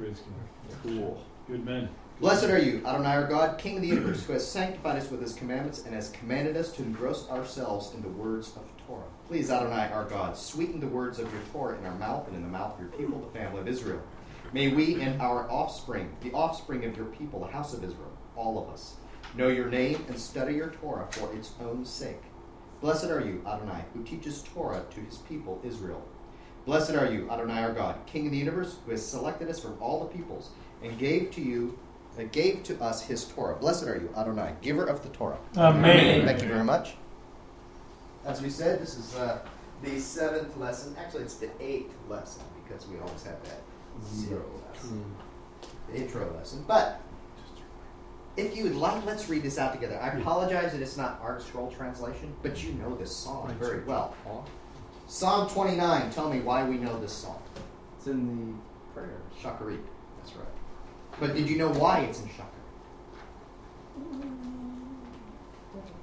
Praise God. Cool. Good men. Blessed are you, Adonai our God, King of the universe, who has sanctified us with his commandments and has commanded us to engross ourselves in the words of Torah. Please, Adonai our God, sweeten the words of your Torah in our mouth and in the mouth of your people, the family of Israel. May we and our offspring, the offspring of your people, the house of Israel, all of us, know your name and study your Torah for its own sake. Blessed are you, Adonai, who teaches Torah to his people, Israel. Blessed are you, Adonai our God, King of the universe, who has selected us from all the peoples and gave to us his Torah. Blessed are you, Adonai, giver of the Torah. Amen. Thank you very much. As we said, this is the seventh lesson. Actually, it's the eighth lesson because we always have that zero lesson, the intro lesson. But if you would like, let's read this out together. I apologize that it's not ArtScroll translation, but you know this song very well. Psalm 29, tell me why we know this song. It's in the prayer. Shacharit, that's right. But did you know why it's in Shacharit?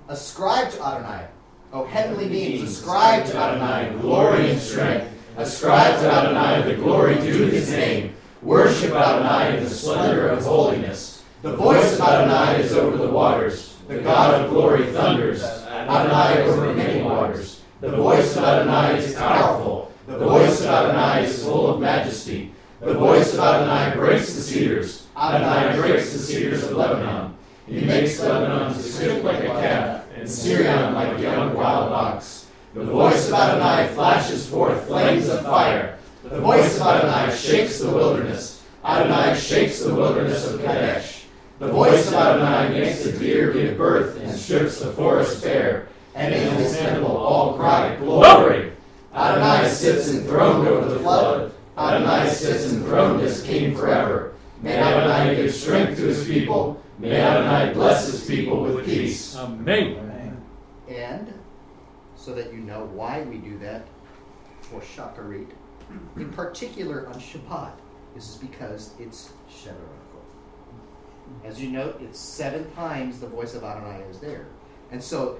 Ascribe to Adonai. Oh, heavenly beings, ascribe to Adonai glory and strength. Ascribe to Adonai the glory due his name. Worship Adonai in the splendor of holiness. The voice of Adonai is over the waters. The God of glory thunders. Adonai over many waters. The voice of Adonai is powerful. The voice of Adonai is full of majesty. The voice of Adonai breaks the cedars. Adonai breaks the cedars of Lebanon. He makes Lebanon to strip like a calf, and Syrian like a young wild ox. The voice of Adonai flashes forth flames of fire. The voice of Adonai shakes the wilderness. Adonai shakes the wilderness of Kadesh. The voice of Adonai makes the deer give birth and strips the forest bare. And in his temple all cry, glory! Adonai sits enthroned over the flood. Adonai sits enthroned as king forever. May Adonai give strength to his people. May Adonai bless his people with peace. Amen. And so that you know why we do that for Shacharit, in particular on Shabbat, this is because it's Sheva Brachot. As you note, it's seven times the voice of Adonai is there. And so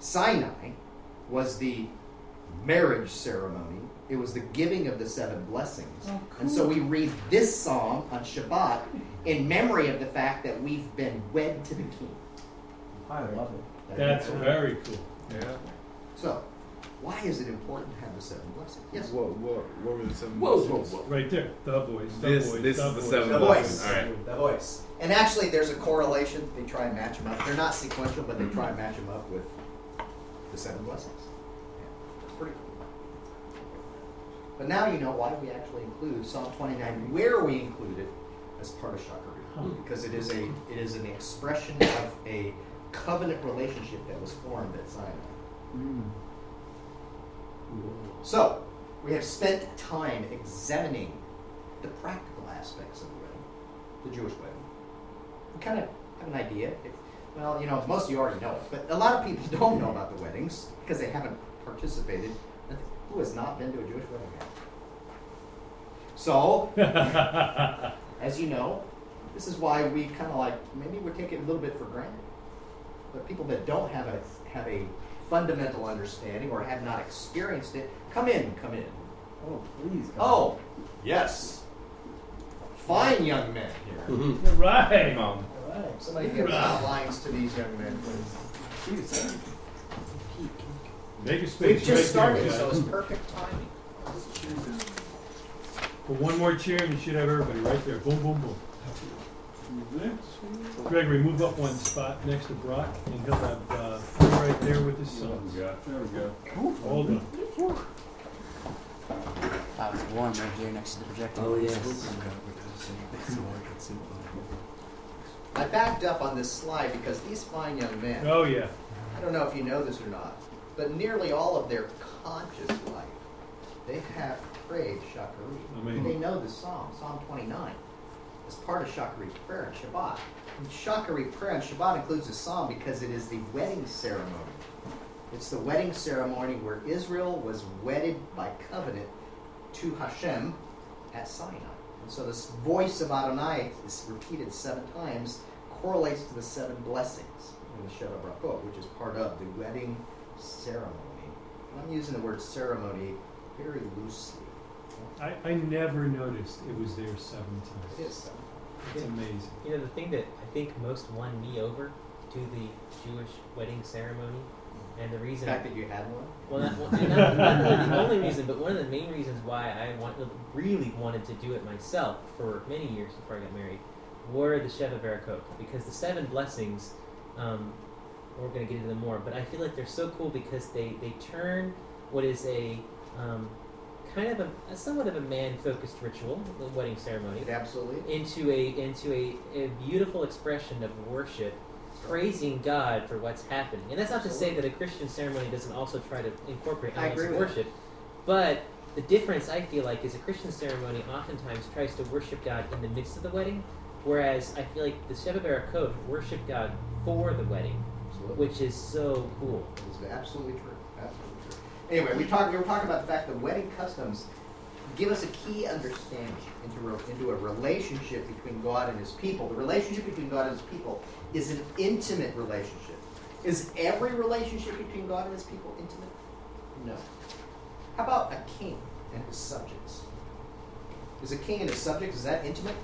Sinai was the marriage ceremony. It was the giving of the seven blessings. Oh, cool. And so we read this song on Shabbat in memory of the fact that we've been wed to the king. I love it. That's very cool. Yeah. So, why is it important to have the seven blessings? Yes. What were the seven blessings? Right there. The voice. This is the seven blessings. The voice. All right. The voice. And actually, there's a correlation. They try and match them up. They're not sequential, but they try and match them up with the seven blessings. That's pretty cool. But now you know why we actually include Psalm 29, where we include it as part of Shacharit, because it is an expression of a covenant relationship that was formed at Sinai. Mm. So we have spent time examining the practical aspects of the wedding, the Jewish wedding. We kind of have an idea. Most of you already know it, but a lot of people don't know about the weddings because they haven't participated. Who has not been to a Jewish wedding yet? So, as you know, this is why we kind of maybe we take it a little bit for granted. But people that don't have a fundamental understanding or have not experienced it, come in. Oh, please. Oh, yes. Fine young men here. Mm-hmm. Right. All right. Somebody give outlines to these young men, please. Please. We've just started, so it's perfect timing. For one more cheer, and you should have everybody right there. Boom, boom, boom. Gregory, move up one spot next to Brock, and he'll have right there with his sons. There we go. Hold on. That was warm right here next to the projector. Oh, yes. I backed up on this slide because these fine young men. Oh, yeah. I don't know if you know this or not. But nearly all of their conscious life, they have prayed Shacharit. They know the psalm, Psalm 29, as part of Shacharit prayer and Shabbat. And Shacharit prayer and Shabbat includes the psalm because it is the wedding ceremony. It's the wedding ceremony where Israel was wedded by covenant to Hashem at Sinai. And so this voice of Adonai is repeated seven times, correlates to the seven blessings in the Sheva Brachot, which is part of the wedding ceremony. And I'm using the word ceremony very loosely. I never noticed it was there 7 times. It is 7. It's amazing. You know, the thing that I think most won me over to the Jewish wedding ceremony, and the reason... The fact that you had one? Well, not the only reason, but one of the main reasons why I really wanted to do it myself for many years before I got married were the Sheva Brachot, because the 7 blessings, we're going to get into them more, but I feel like they're so cool because they turn what is a... kind of a somewhat of a man-focused ritual, the wedding ceremony, absolutely, into a beautiful expression of worship, praising God for what's happening. And that's not to say that a Christian ceremony doesn't also try to incorporate elements of worship, but the difference I feel like is a Christian ceremony oftentimes tries to worship God in the midst of the wedding, whereas I feel like the Sheva Brachot worship God for the wedding, absolutely, which is so cool. It's absolutely true. Absolutely. Anyway, we were talking about the fact that wedding customs give us a key understanding into a relationship between God and his people. The relationship between God and his people is an intimate relationship. Is every relationship between God and his people intimate? No. How about a king and his subjects? Is a king and his subjects, is that intimate?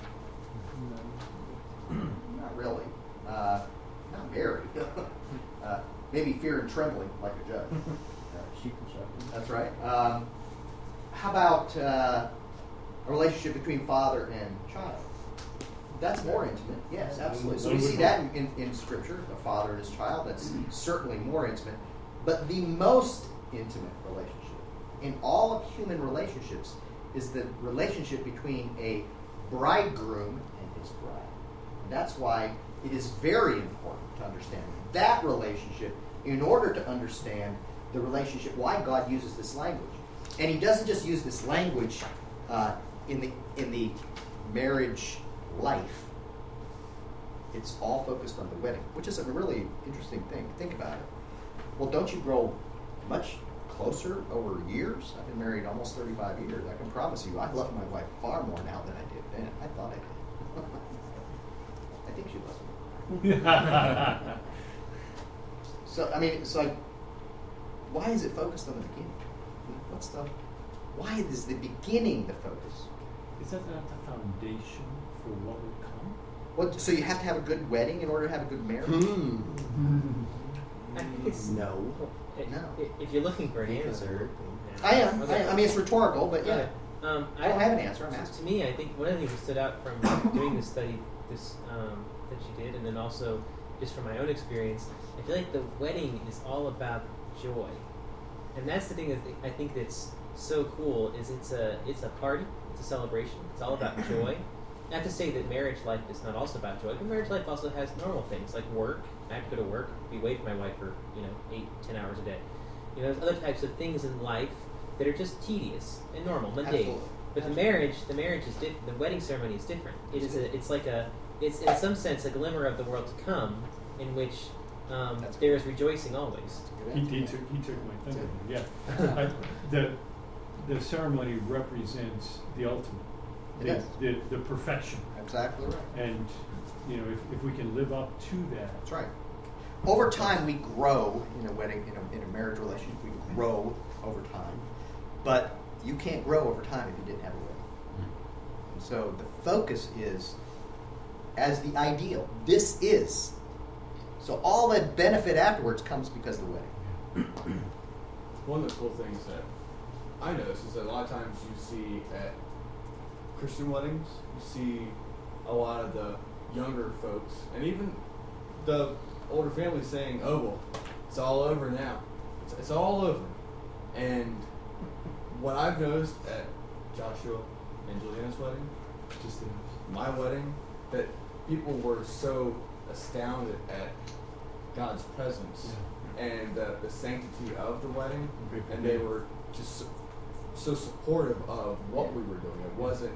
No. Not really. Not very. Maybe fear and trembling, like a judge. That's right. How about a relationship between father and child? That's more intimate. Yes, absolutely. So we see that in Scripture, the father and his child. That's certainly more intimate. But the most intimate relationship in all of human relationships is the relationship between a bridegroom and his bride. And that's why it is very important to understand that relationship in order to understand the relationship, why God uses this language. And he doesn't just use this language in the marriage life. It's all focused on the wedding, which is a really interesting thing. Think about it. Well, don't you grow much closer over years? I've been married almost 35 years. I can promise you I love my wife far more now than I did then. I thought I did. I think she loves me. Why is it focused on the beginning? Why is the beginning the focus? Is that not the foundation for what would come? So you have to have a good wedding in order to have a good marriage? I think it's no. If you're looking for an answer, I am. I mean, it's rhetorical, but yeah. I don't have an answer. I'm asking. To me, I think one of the things that stood out from doing this study, that you did, and then also just from my own experience, I feel like the wedding is all about joy, and that's the thing that I think that's so cool. Is it's a party, it's a celebration. It's all about joy. Not to say that marriage life is not also about joy, but marriage life also has normal things like work. I have to go to work, be away from my wife for 8-10 hours a day. You know, there's other types of things in life that are just tedious and normal, mundane. Absolutely. But the marriage is different. The wedding ceremony is different. It's in some sense a glimmer of the world to come, in which there is rejoicing always. He took my thunder. Yeah, the ceremony represents the ultimate, the perfection. Exactly right. And if we can live up to that, that's right. Over time, we grow in a wedding, in a marriage relationship. We grow over time, but you can't grow over time if you didn't have a wedding. Mm-hmm. And so the focus is as the ideal. This is. So all that benefit afterwards comes because of the wedding. One of the cool things that I notice is that a lot of times you see at Christian weddings, you see a lot of the younger folks and even the older families saying, "Oh, well, it's all over now. It's all over." And what I've noticed at Joshua and Juliana's wedding, just my wedding, that people were so astounded at God's presence and the sanctity of the wedding, and they were just so supportive of what we were doing. It wasn't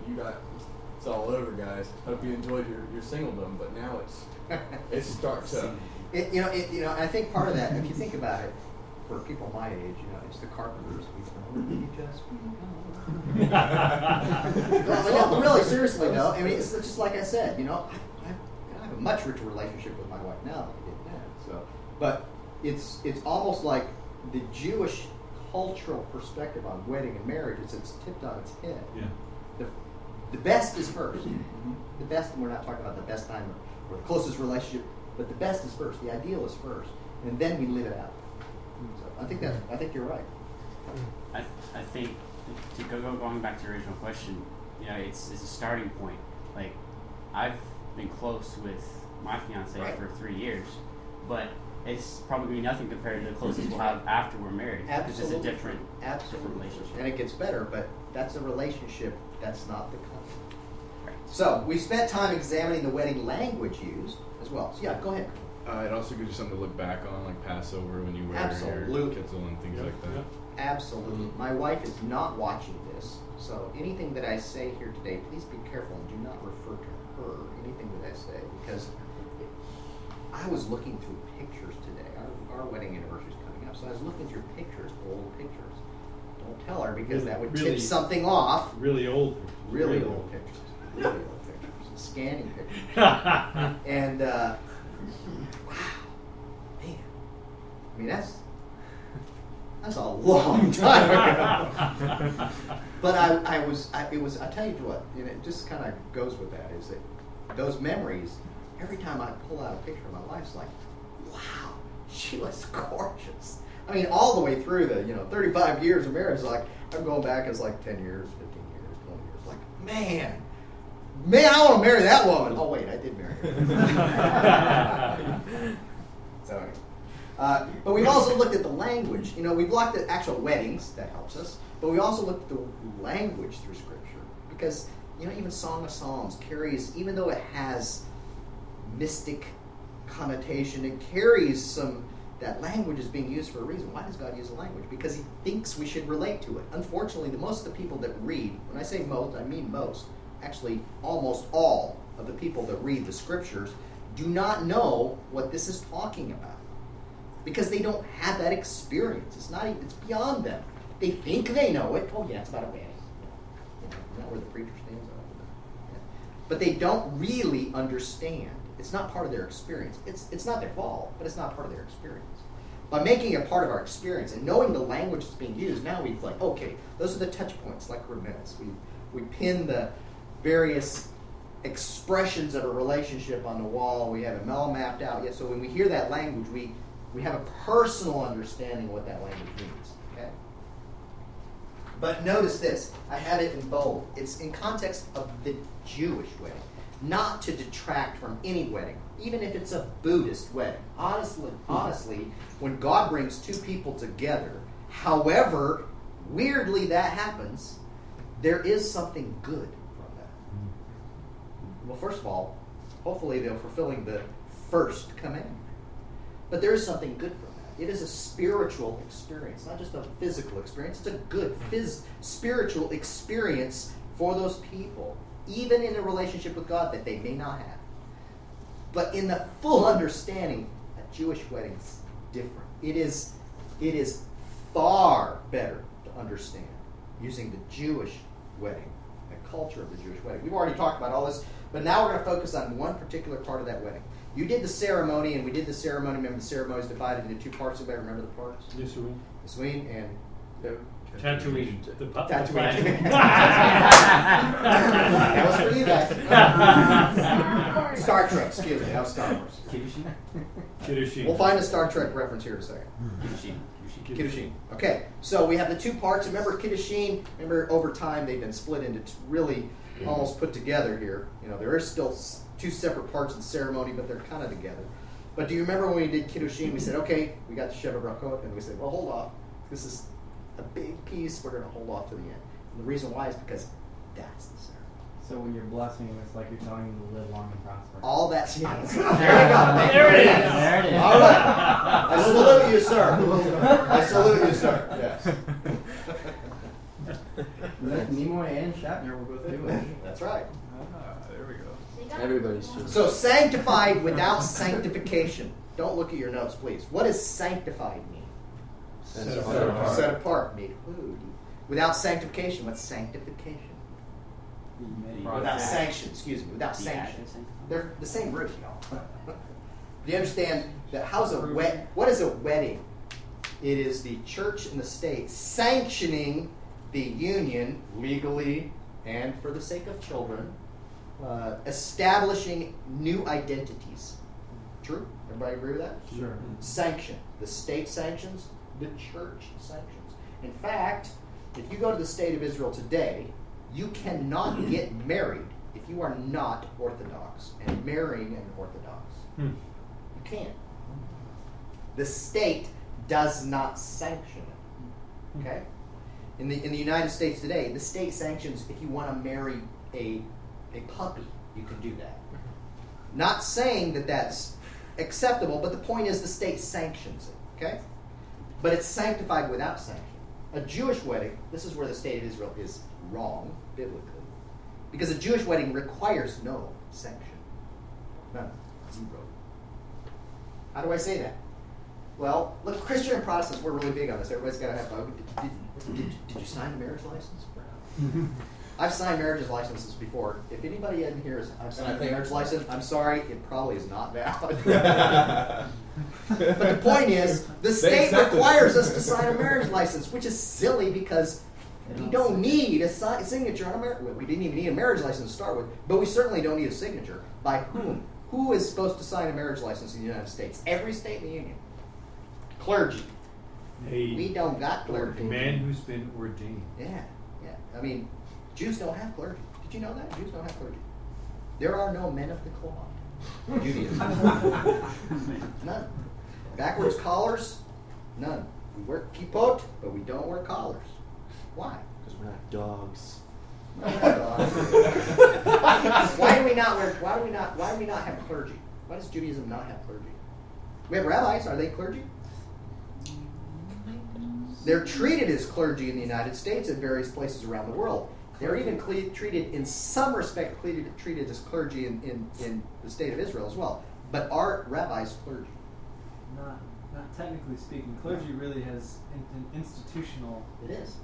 it's all over, guys. Hope you enjoyed your singledom, but now it starts up. I think part of that, if you think about it, for people my age, it's the Carpenters. We just really seriously though. I mean, it's just like I said. I have a much richer relationship with my wife now than I did then. So, but it's almost like the Jewish cultural perspective on wedding and marriage is it's tipped on its head. Yeah. The best is first. The best, and we're not talking about the best time or the closest relationship, but the best is first. The ideal is first, and then we live it out. So I think you're right. I think to going back to your original question, you know, it's a starting point. Like I've been close with my fiance for 3 years, but it's probably going to be nothing compared to the closest we'll have after we're married. Absolutely. Because it's a different relationship. And it gets better, but that's a relationship, that's not the concept. Right. So, we spent time examining the wedding language used as well. So, yeah, go ahead. It also gives you something to look back on, like Passover, when you wear your kitzel and things like that. Absolutely. My wife is not watching this, so anything that I say here today, please be careful and do not refer to her, anything that I say, because I was looking through pictures today. Our wedding anniversary is coming up, so I was looking through pictures, old pictures. Don't tell her because that would tip something off. Really old pictures. Scanning pictures. And, wow, man. I mean, that's a long time ago. But I'll tell you what, and it just kind of goes with that, is that those memories. Every time I pull out a picture of my wife, it's like, wow, she was gorgeous. I mean, all the way through the, 35 years of marriage, like, I'm going back as like 10 years, 15 years, 20 years. Like, man, I want to marry that woman. Oh, wait, I did marry her. Sorry. But we've also looked at the language. We've looked at actual weddings. That helps us. But we also looked at the language through Scripture. Because, even Song of Songs carries, even though it has mystic connotation, it carries that language is being used for a reason. Why does God use the language? Because he thinks we should relate to it. Unfortunately, most of the people that read, when I say most, I mean most, actually almost all of the people that read the scriptures do not know what this is talking about because they don't have that experience. It's beyond them. They think they know it. Oh yeah, it's about a wedding. Not where the preacher stands on. But they don't really understand. It's not part of their experience. It's not their fault, but it's not part of their experience. By making it part of our experience and knowing the language that's being used, now we've like, okay, those are the touch points, like remittance. We pin the various expressions of a relationship on the wall. We have it all mapped out. Yeah, so when we hear that language, we have a personal understanding of what that language means. Okay? But notice this. I have it in bold. It's in context of the Jewish wedding. Not to detract from any wedding, even if it's a Buddhist wedding. Honestly, when God brings two people together, however weirdly that happens, there is something good from that. Well, first of all, hopefully they're fulfilling the first commandment. But there is something good from that. It is a spiritual experience, not just a physical experience. It's a good spiritual experience for those people. Even in a relationship with God that they may not have. But in the full understanding, a Jewish wedding's different. It is far better to understand using the Jewish wedding, the culture of the Jewish wedding. We've already talked about all this, but now we're going to focus on one particular part of that wedding. You did the ceremony, and we did the ceremony. Remember, the ceremony is divided into two parts. Everybody remember the parts? Nisuin and the Tatooine. Tatooine. That was for you guys. Star Trek, excuse me. That was Star Wars. Kiddushin. We'll find a Star Trek reference here in a second. Kiddushin. Okay, so we have the two parts. Remember Kiddushin? Remember, over time, they've been split into really almost put together here. There are still two separate parts of the ceremony, but they're kind of together. But do you remember when we did Kiddushin, we said, okay, we got the Sheva Brachot, and we said, well, hold off. This is a big piece, we're going to hold off to the end. And the reason why is because that's the ceremony. So when you're blessing, it's like you're telling them to live long and prosper. All that's There it is. There it is. All right. I salute you, sir. Yes. Nimoy and Shatner will both do it. That's right. There we go. Everybody's true. So sanctified without sanctification. Don't look at your notes, please. What does sanctified mean? Set apart. Made holy. Without sanctification. What's sanctification? Without sanction. Without sanction. They're the same root, y'all. Do you understand that? What is a wedding It is the church and the state sanctioning the union legally and for the sake of children, establishing new identities. True? Everybody agree with that? Sure. Sanction. The state sanctions, the church sanctions. In fact, if you go to the state of Israel today, you cannot get married if you are not Orthodox and marrying an Orthodox. Hmm. You can't. The state does not sanction it. Okay? In the United States today, the state sanctions if you want to marry a puppy, you can do that. Not saying that that's acceptable, but the point is the state sanctions it. Okay? But it's sanctified without sanction. A Jewish wedding, this is where the state of Israel is wrong, biblically. Because a Jewish wedding requires no sanction. None. Zero. How do I say that? Well, look, Christian and Protestants, we're really big on this. Everybody's got to have, did you sign a marriage license? I've signed marriage licenses before. If anybody in here has signed a marriage license, I'm sorry, it probably is not valid. But the point is, the state requires us to sign a marriage license, which is silly because we don't need a signature on a marriage. We didn't even need a marriage license to start with, but we certainly don't need a signature. By whom? Who is supposed to sign a marriage license in the United States? Every state in the union. Clergy. We don't got clergy. A man who's been ordained. Yeah. I mean, Jews don't have clergy. Did you know that? Jews don't have clergy. There are no men of the cloth. Judaism. None. Backwards collars? None. We wear kippot, but we don't wear collars. Why? Because we're not dogs. Why do we not have clergy? Why does Judaism not have clergy? We have rabbis. Are they clergy? They're treated as clergy in the United States and various places around the world. They're even treated, in some respect, treated as clergy in the state of Israel as well. But are rabbis clergy? Not technically speaking. Clergy really has an institutional aspect.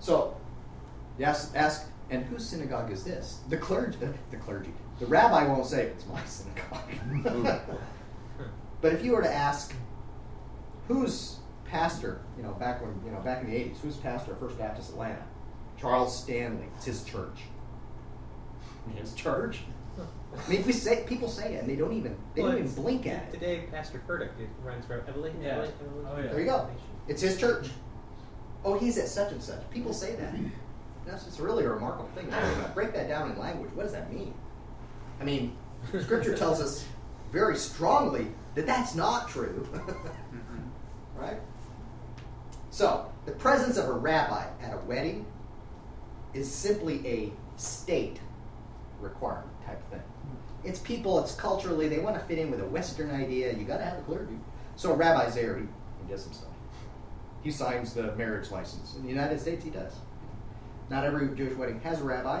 So, yes, ask, and whose synagogue is this? The clergy. The rabbi won't say, it's my synagogue. But if you were to ask, who's pastor, back in the 80s, who's pastor of First Baptist Atlanta? Charles Stanley. It's his church. His church? I mean, people say it, and they don't even blink at it. Today, Pastor Furtick runs for Revelation. Yeah. Oh, yeah. There you go. It's his church. Oh, he's at such and such. People say that. That's just really a remarkable thing. Break that down in language. What does that mean? I mean, Scripture tells us very strongly that that's not true. Right? So, the presence of a rabbi at a wedding is simply a state requirement type thing. It's people, it's culturally, they want to fit in with a Western idea. You got to have a clergy. So a rabbi's there, he does himself. He signs the marriage license. In the United States, he does. Not every Jewish wedding has a rabbi,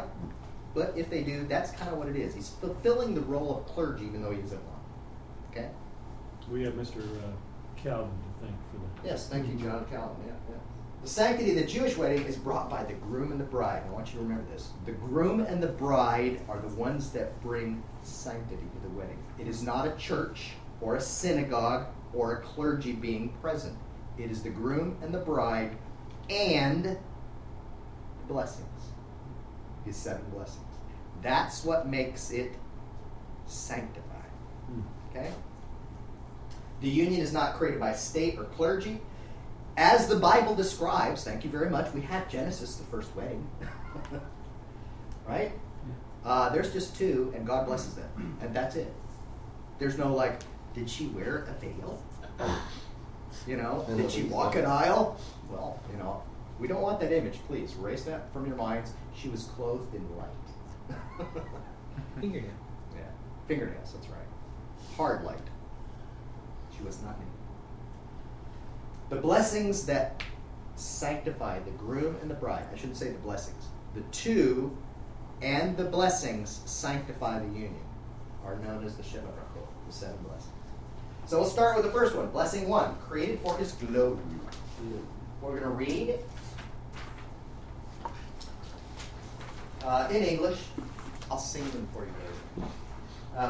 but if they do, that's kind of what it is. He's fulfilling the role of clergy, even though he isn't one. Okay? We have Mr. Calvin to thank for that. Yes, thank you, John Calvin. Yeah. The sanctity of the Jewish wedding is brought by the groom and the bride. I want you to remember this. The groom and the bride are the ones that bring sanctity to the wedding. It is not a church or a synagogue or a clergy being present. It is the groom and the bride and the blessings. His seven blessings. That's what makes it sanctified. Okay? The union is not created by state or clergy. As the Bible describes, thank you very much, we have Genesis, the first wedding. Right? There's just two, and God blesses them. And that's it. There's no, did she wear a veil? Did she walk an aisle? Well, we don't want that image. Please, erase that from your minds. She was clothed in light. Fingernail. Yeah, fingernails, that's right. Hard light. She was not naked. The blessings that sanctify the groom and the bride. I shouldn't say the blessings. The two and the blessings sanctify the union are known as the Sheva Brachot, the seven blessings. So we'll start with the first one, blessing one, created for his glory. We're going to read in English. I'll sing them for you later.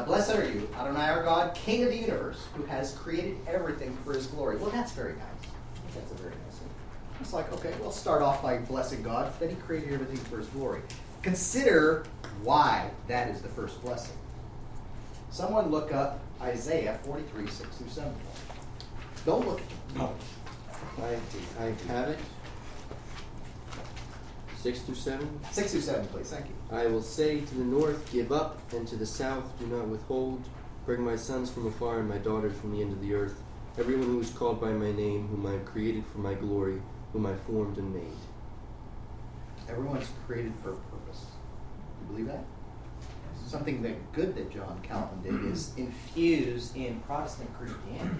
Blessed are you, Adonai our God, King of the universe, who has created everything for his glory. Well, that's very nice. That's a very nice one. It's like, okay, we'll start off by blessing God, that he created everything for his glory. Consider why that is the first blessing. Someone look up Isaiah 43, 6 through 7. Don't look at them. No. I have it. 6 through 7? 6 through 7, please. Thank you. I will say to the north, give up, and to the south, do not withhold. Bring my sons from afar and my daughters from the end of the earth. Everyone who is called by my name, whom I have created for my glory, whom I formed and made. Everyone is created for a purpose. Do you believe that? Something that good that John Calvin did is infuse in Protestant Christianity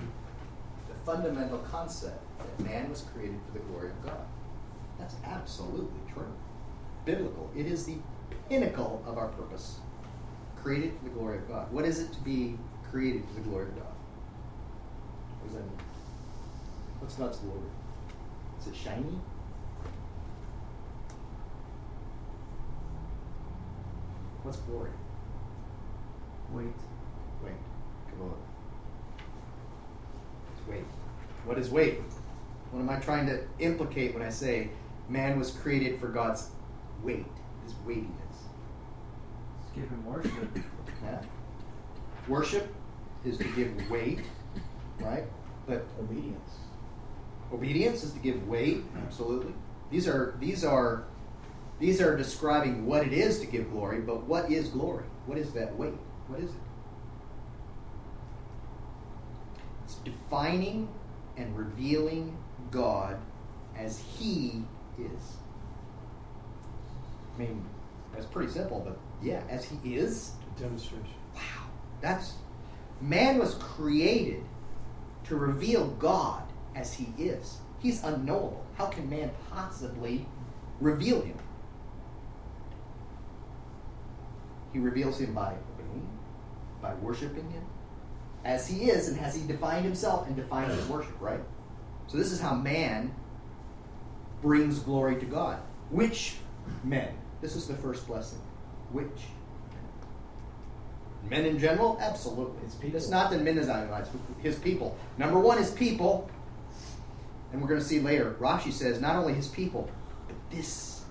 the fundamental concept that man was created for the glory of God. That's absolutely true. Biblical. It is the pinnacle of our purpose. Created for the glory of God. What is it to be created for the glory of God? What does that mean? What's God's glory? Is it shiny? What's glory? Weight. Come on. It's weight. What is weight? What am I trying to implicate when I say man was created for God's weight? His weightiness. It's given worship. Yeah. Worship is to give weight, right? But obedience. Obedience is to give weight. Absolutely. These are describing what it is to give glory, but what is glory? What is that weight? What is it? It's defining and revealing God as He is. I mean, that's pretty simple, but yeah, as He is. Demonstration. Wow. Man was created to reveal God as He is. He's unknowable. How can man possibly reveal Him? He reveals Him by obeying, by worshiping Him, as He is, and as He defined Himself and defined His worship, right? So this is how man brings glory to God. Which men? This is the first blessing. Which men? Men in general? Absolutely. His people. It's not that men is idolized. His people. Number one is people. And we're going to see later, Rashi says, not only his people, but this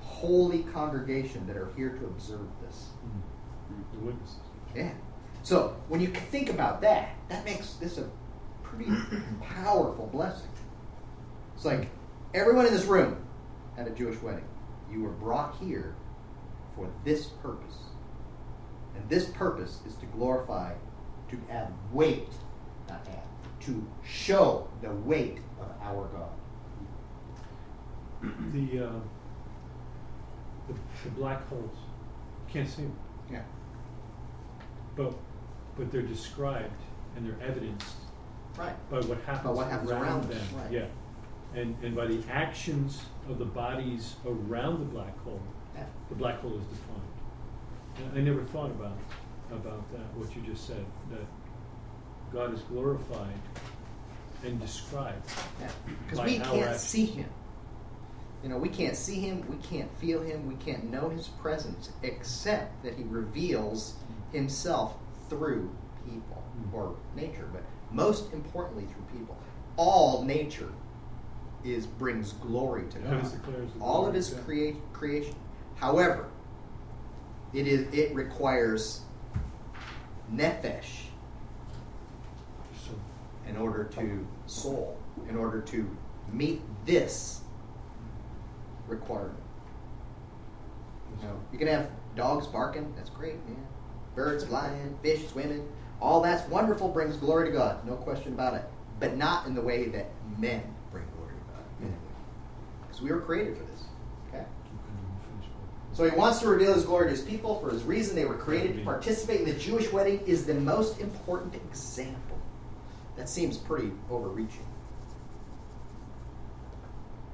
holy congregation that are here to observe this. The witnesses. Yeah. So when you think about that, that makes this a pretty powerful blessing. It's like everyone in this room at a Jewish wedding, you were brought here for this purpose. And this purpose is to glorify, to add weight, not add, to show the weight of our God. The black holes. You can't see them. Yeah. But they're described and they're evidenced by what happens, around them. Right. Yeah. And by the actions of the bodies around the black hole, the black hole is defined. And I never thought about that, what you just said, that God is glorified and described. Because we can't see Him. You know, we can't see Him, we can't feel Him, we can't know His presence, except that He reveals Himself through people, or nature, but most importantly through people. All nature brings glory to God. All of His creation. However, it requires nefesh in order to soul, in order to meet this requirement. You know, you can have dogs barking, that's great, man. Birds flying, fish swimming, all that's wonderful, brings glory to God, no question about it. But not in the way that men bring glory to God. Because we were created for this. Okay. So He wants to reveal His glory to His people for His reason they were created to participate in the Jewish wedding is the most important example. That seems pretty overreaching.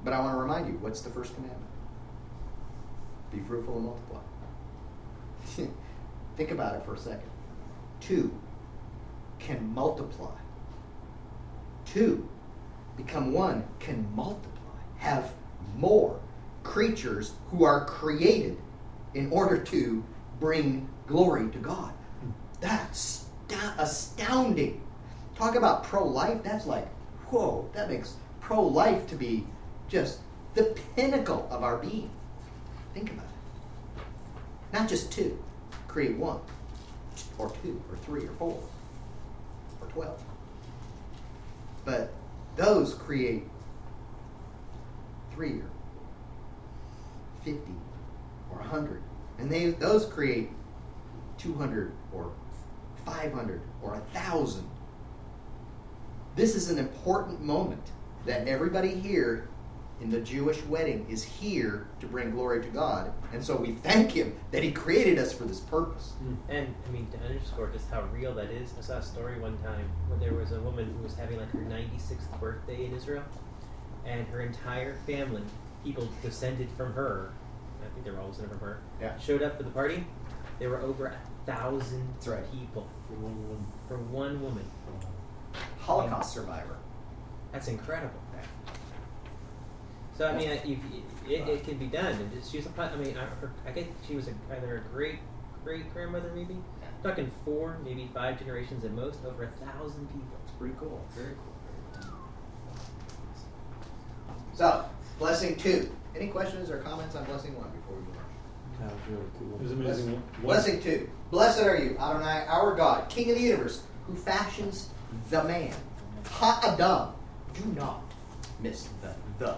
But I want to remind you, what's the first commandment? Be fruitful and multiply. Think about it for a second. Two can multiply. Two become one can multiply. Have more creatures who are created in order to bring glory to God. That's astounding. Talk about pro-life. That's like, whoa, that makes pro-life to be just the pinnacle of our being. Think about it. Not just two. Create one, or two, or three, or four, or 12. But those create 3 or 50 or 100. And those create 200 or 500 or 1,000. This is an important moment that everybody here in the Jewish wedding is here to bring glory to God. And so we thank Him that He created us for this purpose. And, I mean, to underscore just how real that is, I saw a story one time where there was a woman who was having like her 96th birthday in Israel, and her entire family, people descended from her, I think they were all descended from her, showed up for the party. There were over 1,000 people. For one woman. For one woman. Holocaust survivor. That's incredible. So I mean, it can be done. And she was I guess she was either a great grandmother, maybe. I'm talking 4, maybe 5 generations at most, over 1,000 people. It's pretty cool. Very cool. So, blessing 2. Any questions or comments on blessing 1 before we move on? It was amazing. Blessing 2. Blessed are you, Adonai, our God, King of the universe, who fashions the man. Ha-adam. Do not miss the. The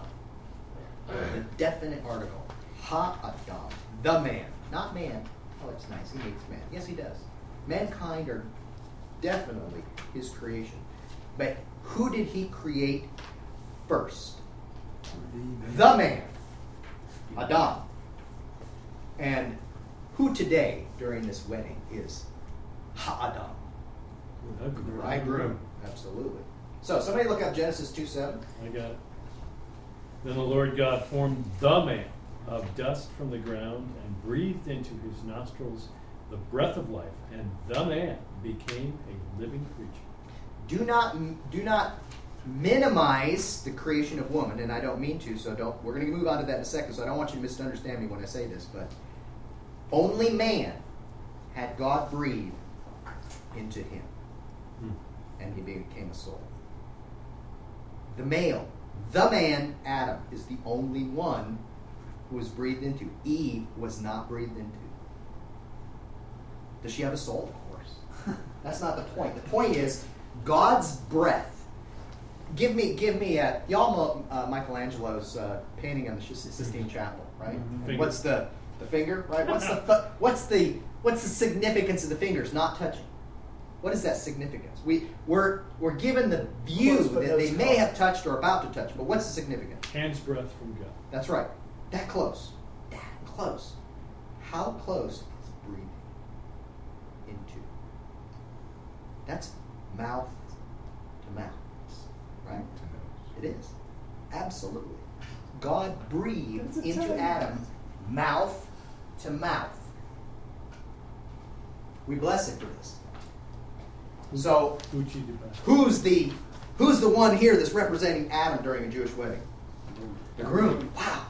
definite article. Ha-adam. The man. Not man. Oh, it's nice. He hates man. Yes, he does. Mankind are definitely his creation. But who did he create first? The man. Adam. And who today, during this wedding, is Ha-adam? The bridegroom. Absolutely. So, somebody look up Genesis 2:7. I got it. Then the Lord God formed the man of dust from the ground and breathed into his nostrils the breath of life, and the man became a living creature. Do not minimize the creation of woman, and I don't mean to, so don't. We're going to move on to that in a second, so I don't want you to misunderstand me when I say this, but only man had God breathe into him, and he became a soul. The male. The man, Adam, is the only one who was breathed into. Eve was not breathed into. Does she have a soul? Of course. That's not the point. The point is God's breath. Give me a... Y'all know Michelangelo's painting on the Sistine Chapel, right? Mm-hmm. What's the finger, right? What's the significance of the fingers not touching? What is that significance? We're given the view that they may have touched or about to touch, but what's the significance? Hand's breadth from God. That's right. That close. That close. How close is breathing into? That's mouth to mouth, right? It is. Absolutely. God breathed into Adam mouth to mouth. We bless it for this. So, who's the one here that's representing Adam during a Jewish wedding? The groom. Wow.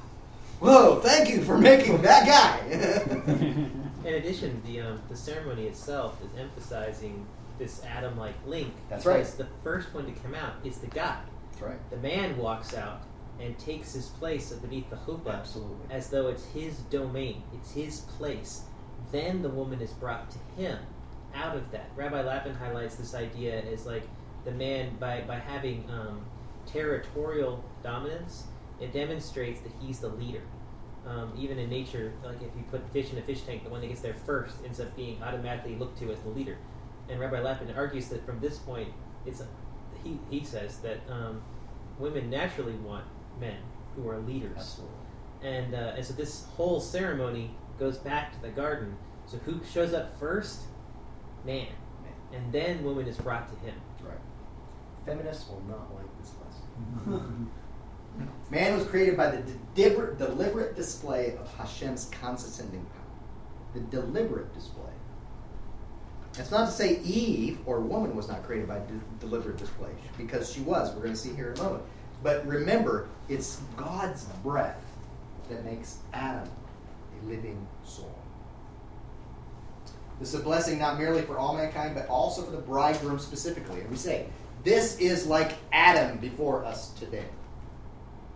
Whoa, thank you for making that guy. In addition, the ceremony itself is emphasizing this Adam-like link. That's right. The first one to come out is the guy. That's right. The man walks out and takes his place beneath the chuppah. Absolutely. As though it's his domain. It's his place. Then the woman is brought to him. Out of that, Rabbi Lapin highlights this idea as like the man by having territorial dominance, it demonstrates that he's the leader. Even in nature, like if you put fish in a fish tank, the one that gets there first ends up being automatically looked to as the leader. And Rabbi Lapin argues that from this point, he says that women naturally want men who are leaders. Absolutely. And so this whole ceremony goes back to the garden. So who shows up first? Man. And then woman is brought to him. Right. Feminists will not like this lesson. Man was created by the deliberate display of Hashem's condescending power. The deliberate display. That's not to say Eve or woman was not created by deliberate display, because she was. We're going to see here in a moment. But remember, it's God's breath that makes Adam a living soul. This is a blessing not merely for all mankind, but also for the bridegroom specifically. And we say, This is like Adam before us today.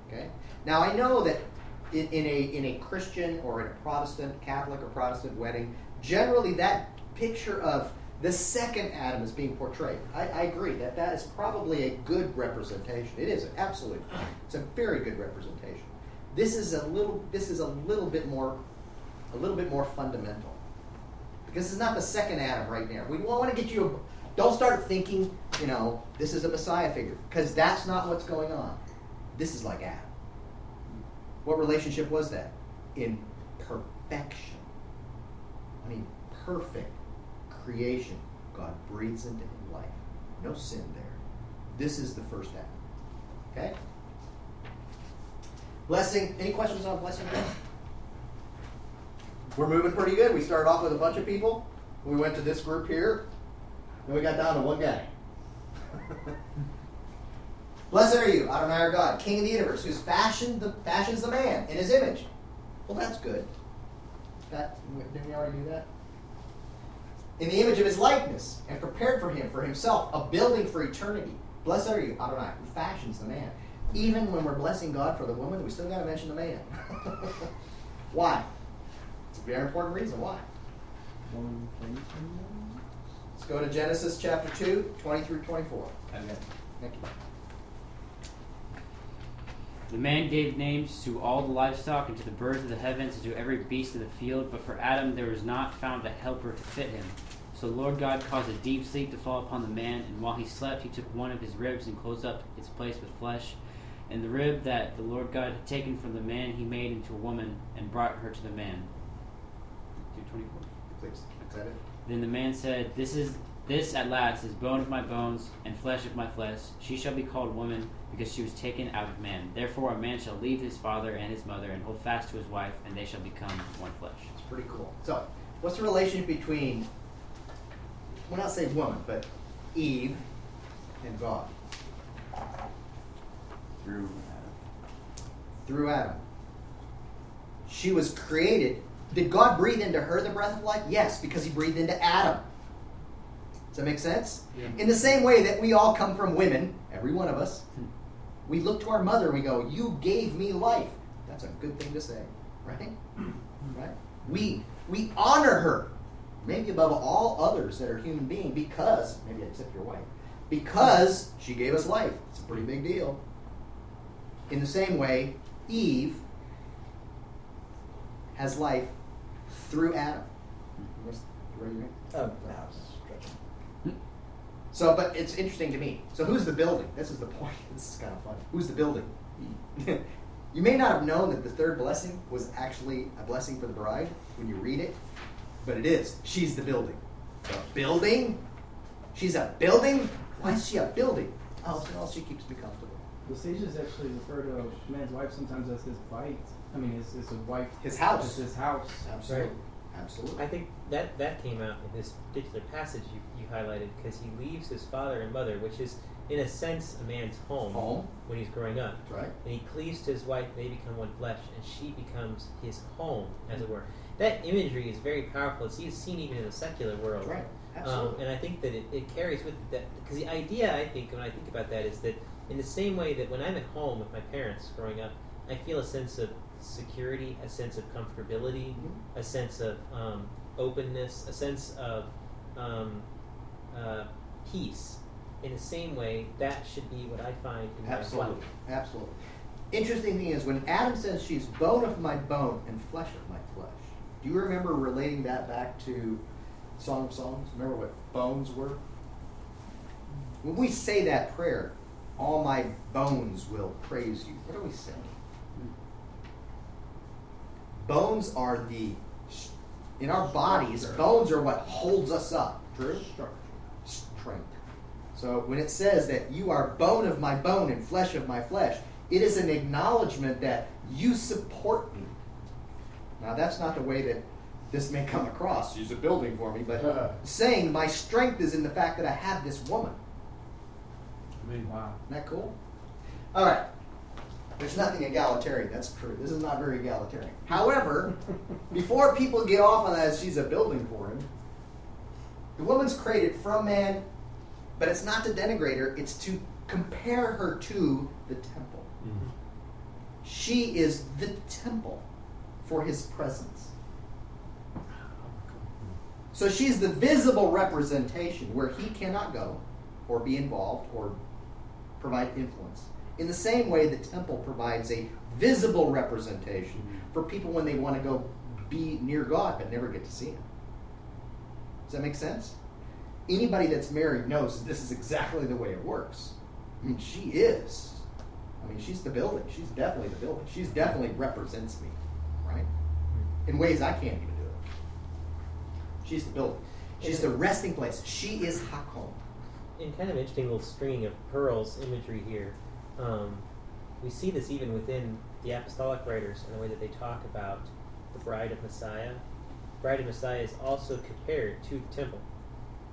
Okay? Now, I know that in a Christian or in a Protestant, Catholic or Protestant wedding, generally that picture of the second Adam is being portrayed. I agree that that is probably a good representation. It is, absolutely. It's a very good representation. This is a little bit more fundamental. Because it's not the second Adam right now. We want to get you don't start thinking, this is a Messiah figure, because that's not what's going on. This is like Adam. What relationship was that? In perfection. I mean, perfect creation. God breathes into him life. No sin there. This is the first Adam. Okay? Blessing. Any questions on blessing? We're moving pretty good. We started off with a bunch of people. We went to this group here. Then we got down to one guy. Blessed are you, Adonai our God, King of the universe, who fashions the man in his image. Well, that's good. Didn't we already do that? In the image of his likeness, and prepared for him, for himself, a building for eternity. Blessed are you, Adonai, who fashions the man. Even when we're blessing God for the woman, we still got to mention the man. Why? It's a very important reason. Why? Let's go to Genesis chapter 2, 20 through 24. Amen. Thank you. The man gave names to all the livestock and to the birds of the heavens and to every beast of the field, but for Adam there was not found a helper to fit him. So the Lord God caused a deep sleep to fall upon the man, and while he slept he took one of his ribs and closed up its place with flesh. And the rib that the Lord God had taken from the man he made into a woman and brought her to the man. 2:24. Please. Is that it? Then the man said, This at last is bone of my bones and flesh of my flesh. She shall be called woman, because she was taken out of man. Therefore a man shall leave his father and his mother and hold fast to his wife, and they shall become one flesh. It's pretty cool. So, what's the relationship between, well, not say woman, but Eve and God? Through Adam. She was created. Did God breathe into her the breath of life? Yes, because he breathed into Adam. Does that make sense? Yeah. In the same way that we all come from women, every one of us, we look to our mother and we go, you gave me life. That's a good thing to say, right? Right? We honor her, maybe above all others that are human beings, because, maybe except your wife, because she gave us life. It's a pretty big deal. In the same way, Eve has life through Adam. So, but it's interesting to me. So who's the building? This is the point. This is kind of fun. Who's the building? You may not have known that the third blessing was actually a blessing for the bride when you read it, but it is. She's the building. The building? She's a building? Why is she a building? Oh, she keeps me comfortable. The sages actually refer to a man's wife sometimes as his wife. I mean, his wife. His house. It's his house. Absolutely. Right. Absolutely. I think that came out in this particular passage you highlighted, because he leaves his father and mother, which is, in a sense, a man's home. When he's growing up. Right. And he cleaves to his wife, they become one flesh, and she becomes his home, as it were. That imagery is very powerful. It's seen even in the secular world. Right. Absolutely. And I think that it carries with it, because the idea, I think, when I think about that, is that in the same way that when I'm at home with my parents growing up, I feel a sense of security, a sense of comfortability, mm-hmm. a sense of openness, a sense of peace. In the same way, that should be what I find in my life. Absolutely. Interesting thing is, when Adam says she's bone of my bone and flesh of my flesh, do you remember relating that back to Song of Songs? Remember what bones were? When we say that prayer, all my bones will praise you, what are we saying? Bones are in our bodies, bones are what holds us up. True? Strength. So when it says that you are bone of my bone and flesh of my flesh, it is an acknowledgement that you support me. Now that's not the way that this may come across. She's a building for me, but saying my strength is in the fact that I have this woman. I mean, wow. Isn't that cool? All right. There's nothing egalitarian. That's true. This is not very egalitarian. However, before people get off on that, she's a building for him, the woman's created from man But it's not to denigrate her, it's to compare her to the temple. Mm-hmm. She is the temple for his presence. So she's the visible representation where he cannot go or be involved or provide influence. In the same way, the temple provides a visible representation for people when they want to go be near God but never get to see him. Does that make sense? Anybody that's married knows this is exactly the way it works. I mean, she is. I mean, she's the building. She's definitely the building. She's definitely represents me, right? In ways I can't even do it. She's the building. She's the resting place. She is Hamakom. And kind of interesting little string of pearls imagery here. We see this even within the apostolic writers in the way that they talk about the bride of Messiah. The bride of Messiah is also compared to the temple.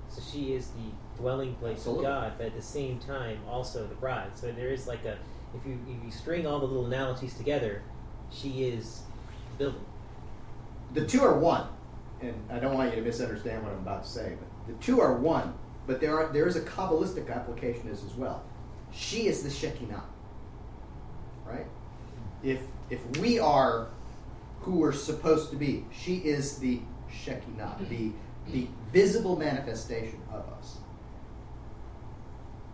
So she is the dwelling place Absolutely. Of God, but at the same time also the bride. So there is like a, if you string all the little analogies together, she is the building. The two are one. And I don't want you to misunderstand what I'm about to say, but the two are one, but there is a Kabbalistic application as well. She is the Shekinah, right? If we are who we're supposed to be, she is the Shekinah, the visible manifestation of us.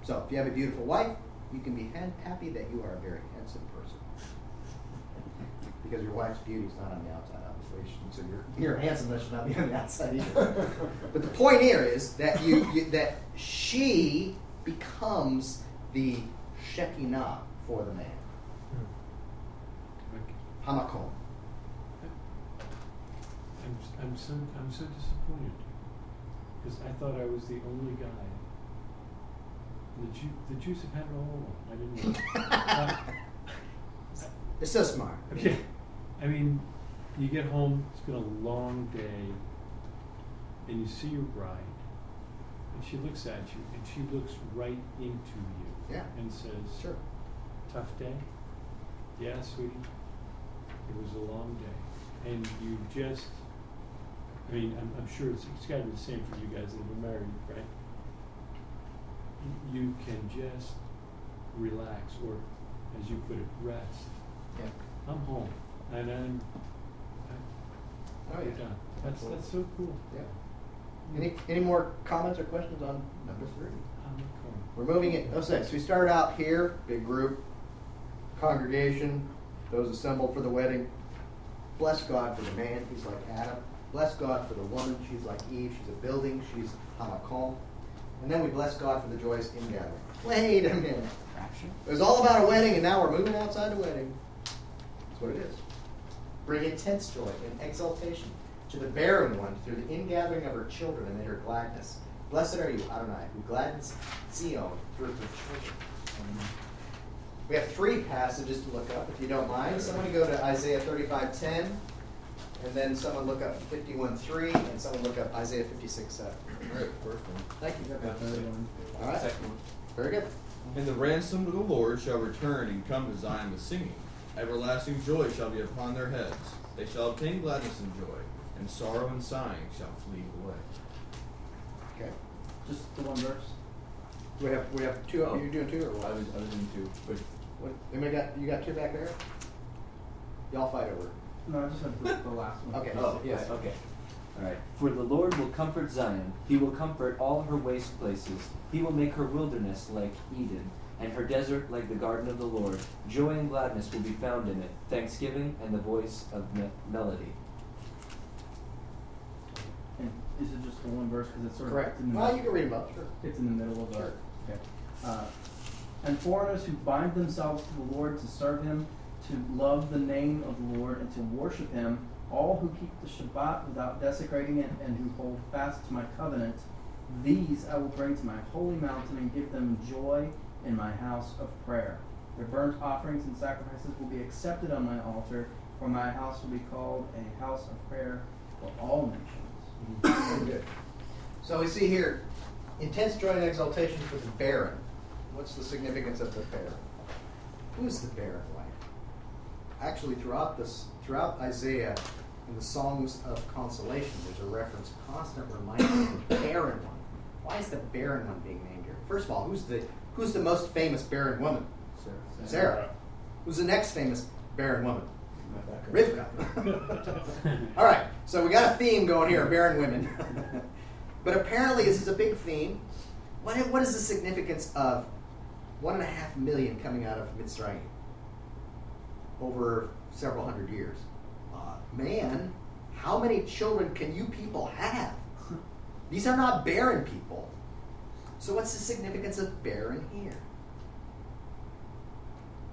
So if you have a beautiful wife, you can be happy that you are a very handsome person. Because your wife's beauty is not on the outside, obviously. So your handsomeness should not be on the outside either. But the point here is that that she becomes the Shekinah for the man. Hamakom. I'm so disappointed because I thought I was the only guy. The Jews have had it all along. I didn't know. They're so smart. Yeah. I mean, you get home, it's been a long day, and you see your bride, and she looks at you, and she looks right into you and says, "Sure, tough day? Yeah, sweetie, it was a long day." And you just... I mean, I'm sure it's got to be the same for you guys that have been married, right? You can just relax, or as you put it, rest. Yeah. I'm home, and I'm done. That's so cool. Yeah. Any more comments or questions on number 3? We're moving it. Oh, so we started out here, big group, congregation, those assembled for the wedding. Bless God for the man, he's like Adam. Bless God for the woman, she's like Eve, she's a building, she's Hamakom. And then we bless God for the joyous ingathering. Wait a minute. It was all about a wedding, and now we're moving outside the wedding. That's what it is. Bring intense joy and exaltation to the barren one through the ingathering of her children and her gladness. Blessed are you, Adonai, who gladdens Zion through her children. Amen. We have 3 passages to look up, if you don't mind. Somebody go to Isaiah 35:10. And then someone look up 51:3, and someone look up Isaiah 56:7. Great, first one. Thank you. All right. Second one. Very good. And the ransomed of the Lord shall return and come to Zion with singing. Everlasting joy shall be upon their heads. They shall obtain gladness and joy, and sorrow and sighing shall flee away. Okay. Just the one verse. We have 2. Oh. You're doing 2 or what? I was doing 2. But what? You got 2 back there. Y'all fight over it. No, I just said the last one. Okay. Oh, yes. Yeah, okay. All right. For the Lord will comfort Zion. He will comfort all her waste places. He will make her wilderness like Eden, and her desert like the garden of the Lord. Joy and gladness will be found in it, thanksgiving and the voice of melody. And is it just the one verse? Because it's sort of... Correct. Well, you can read about it. Sure. It's in the middle of the... Sure. Okay. And foreigners who bind themselves to the Lord to serve him, to love the name of the Lord and to worship him, all who keep the Shabbat without desecrating it and who hold fast to my covenant, these I will bring to my holy mountain and give them joy in my house of prayer. Their burnt offerings and sacrifices will be accepted on my altar, for my house will be called a house of prayer for all nations. Mm-hmm. Very good. So we see here, intense joy and exaltation for the barren. What's the significance of the barren? Who's the barren wife? Actually, throughout Isaiah, in the Songs of Consolation, there's a reference, constant reminder of the barren one. Why is the barren one being named here? First of all, who's the most famous barren woman? Sarah. Who's the next famous barren woman? Rivka. All right, so we got a theme going here, barren women. But apparently this is a big theme. What is the significance of 1.5 million coming out of Mitzrayim over several hundred years? Man, how many children can you people have? These are not barren people. So what's the significance of barren here?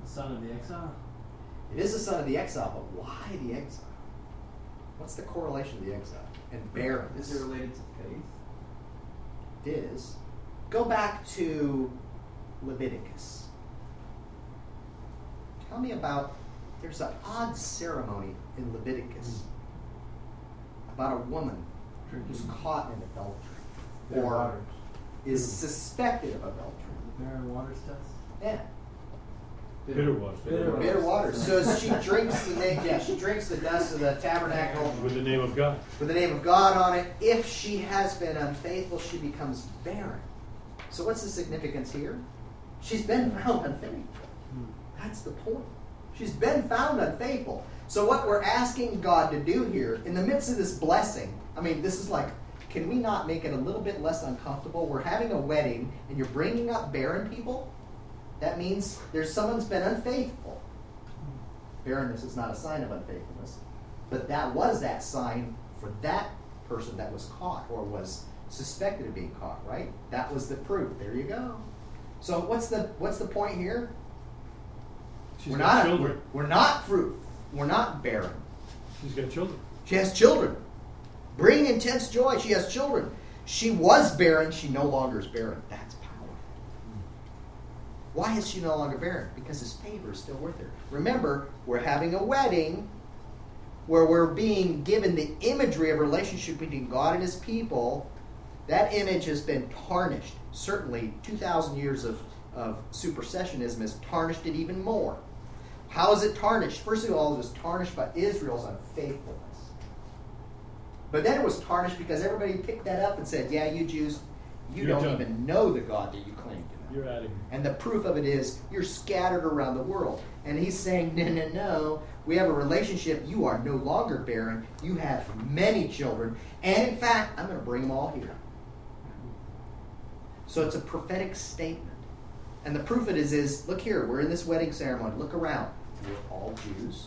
The son of the exile. It is the son of the exile, but why the exile? What's the correlation of the exile and barrenness? Is it related to faith? It is. Go back to Leviticus. Tell me about, there's an odd ceremony in Leviticus about a woman who's caught in adultery or is suspected of adultery. The barren waters test? Yeah. Bitter waters. Bitter waters. So she drinks the she drinks the dust of the tabernacle with the name of God. With the name of God on it. If she has been unfaithful, she becomes barren. So what's the significance here? She's been found unfaithful. That's the point. She's been found unfaithful. So what we're asking God to do here, in the midst of this blessing, I mean, this is like, can we not make it a little bit less uncomfortable? We're having a wedding, and you're bringing up barren people? That means there's someone's been unfaithful. Barrenness is not a sign of unfaithfulness, but that was that sign for that person that was caught or was suspected of being caught, right? That was the proof. There you go. So what's the point here? She's we're got not children. We're not fruit. We're not barren. She's got children. She has children. Bring intense joy. She has children. She was barren. She no longer is barren. That's powerful. Why is she no longer barren? Because his favor is still with her. Remember, we're having a wedding where we're being given the imagery of a relationship between God and his people. That image has been tarnished. Certainly, 2,000 years of supersessionism has tarnished it even more. How is it tarnished? First of all, it was tarnished by Israel's unfaithfulness. But then it was tarnished because everybody picked that up and said, yeah, you Jews, you don't even know the God that you claim to. You're out of here. And the proof of it is you're scattered around the world. And he's saying, no. We have a relationship. You are no longer barren. You have many children. And in fact, I'm going to bring them all here. So it's a prophetic statement. And the proof of it is look here. We're in this wedding ceremony. Look around. We're all Jews.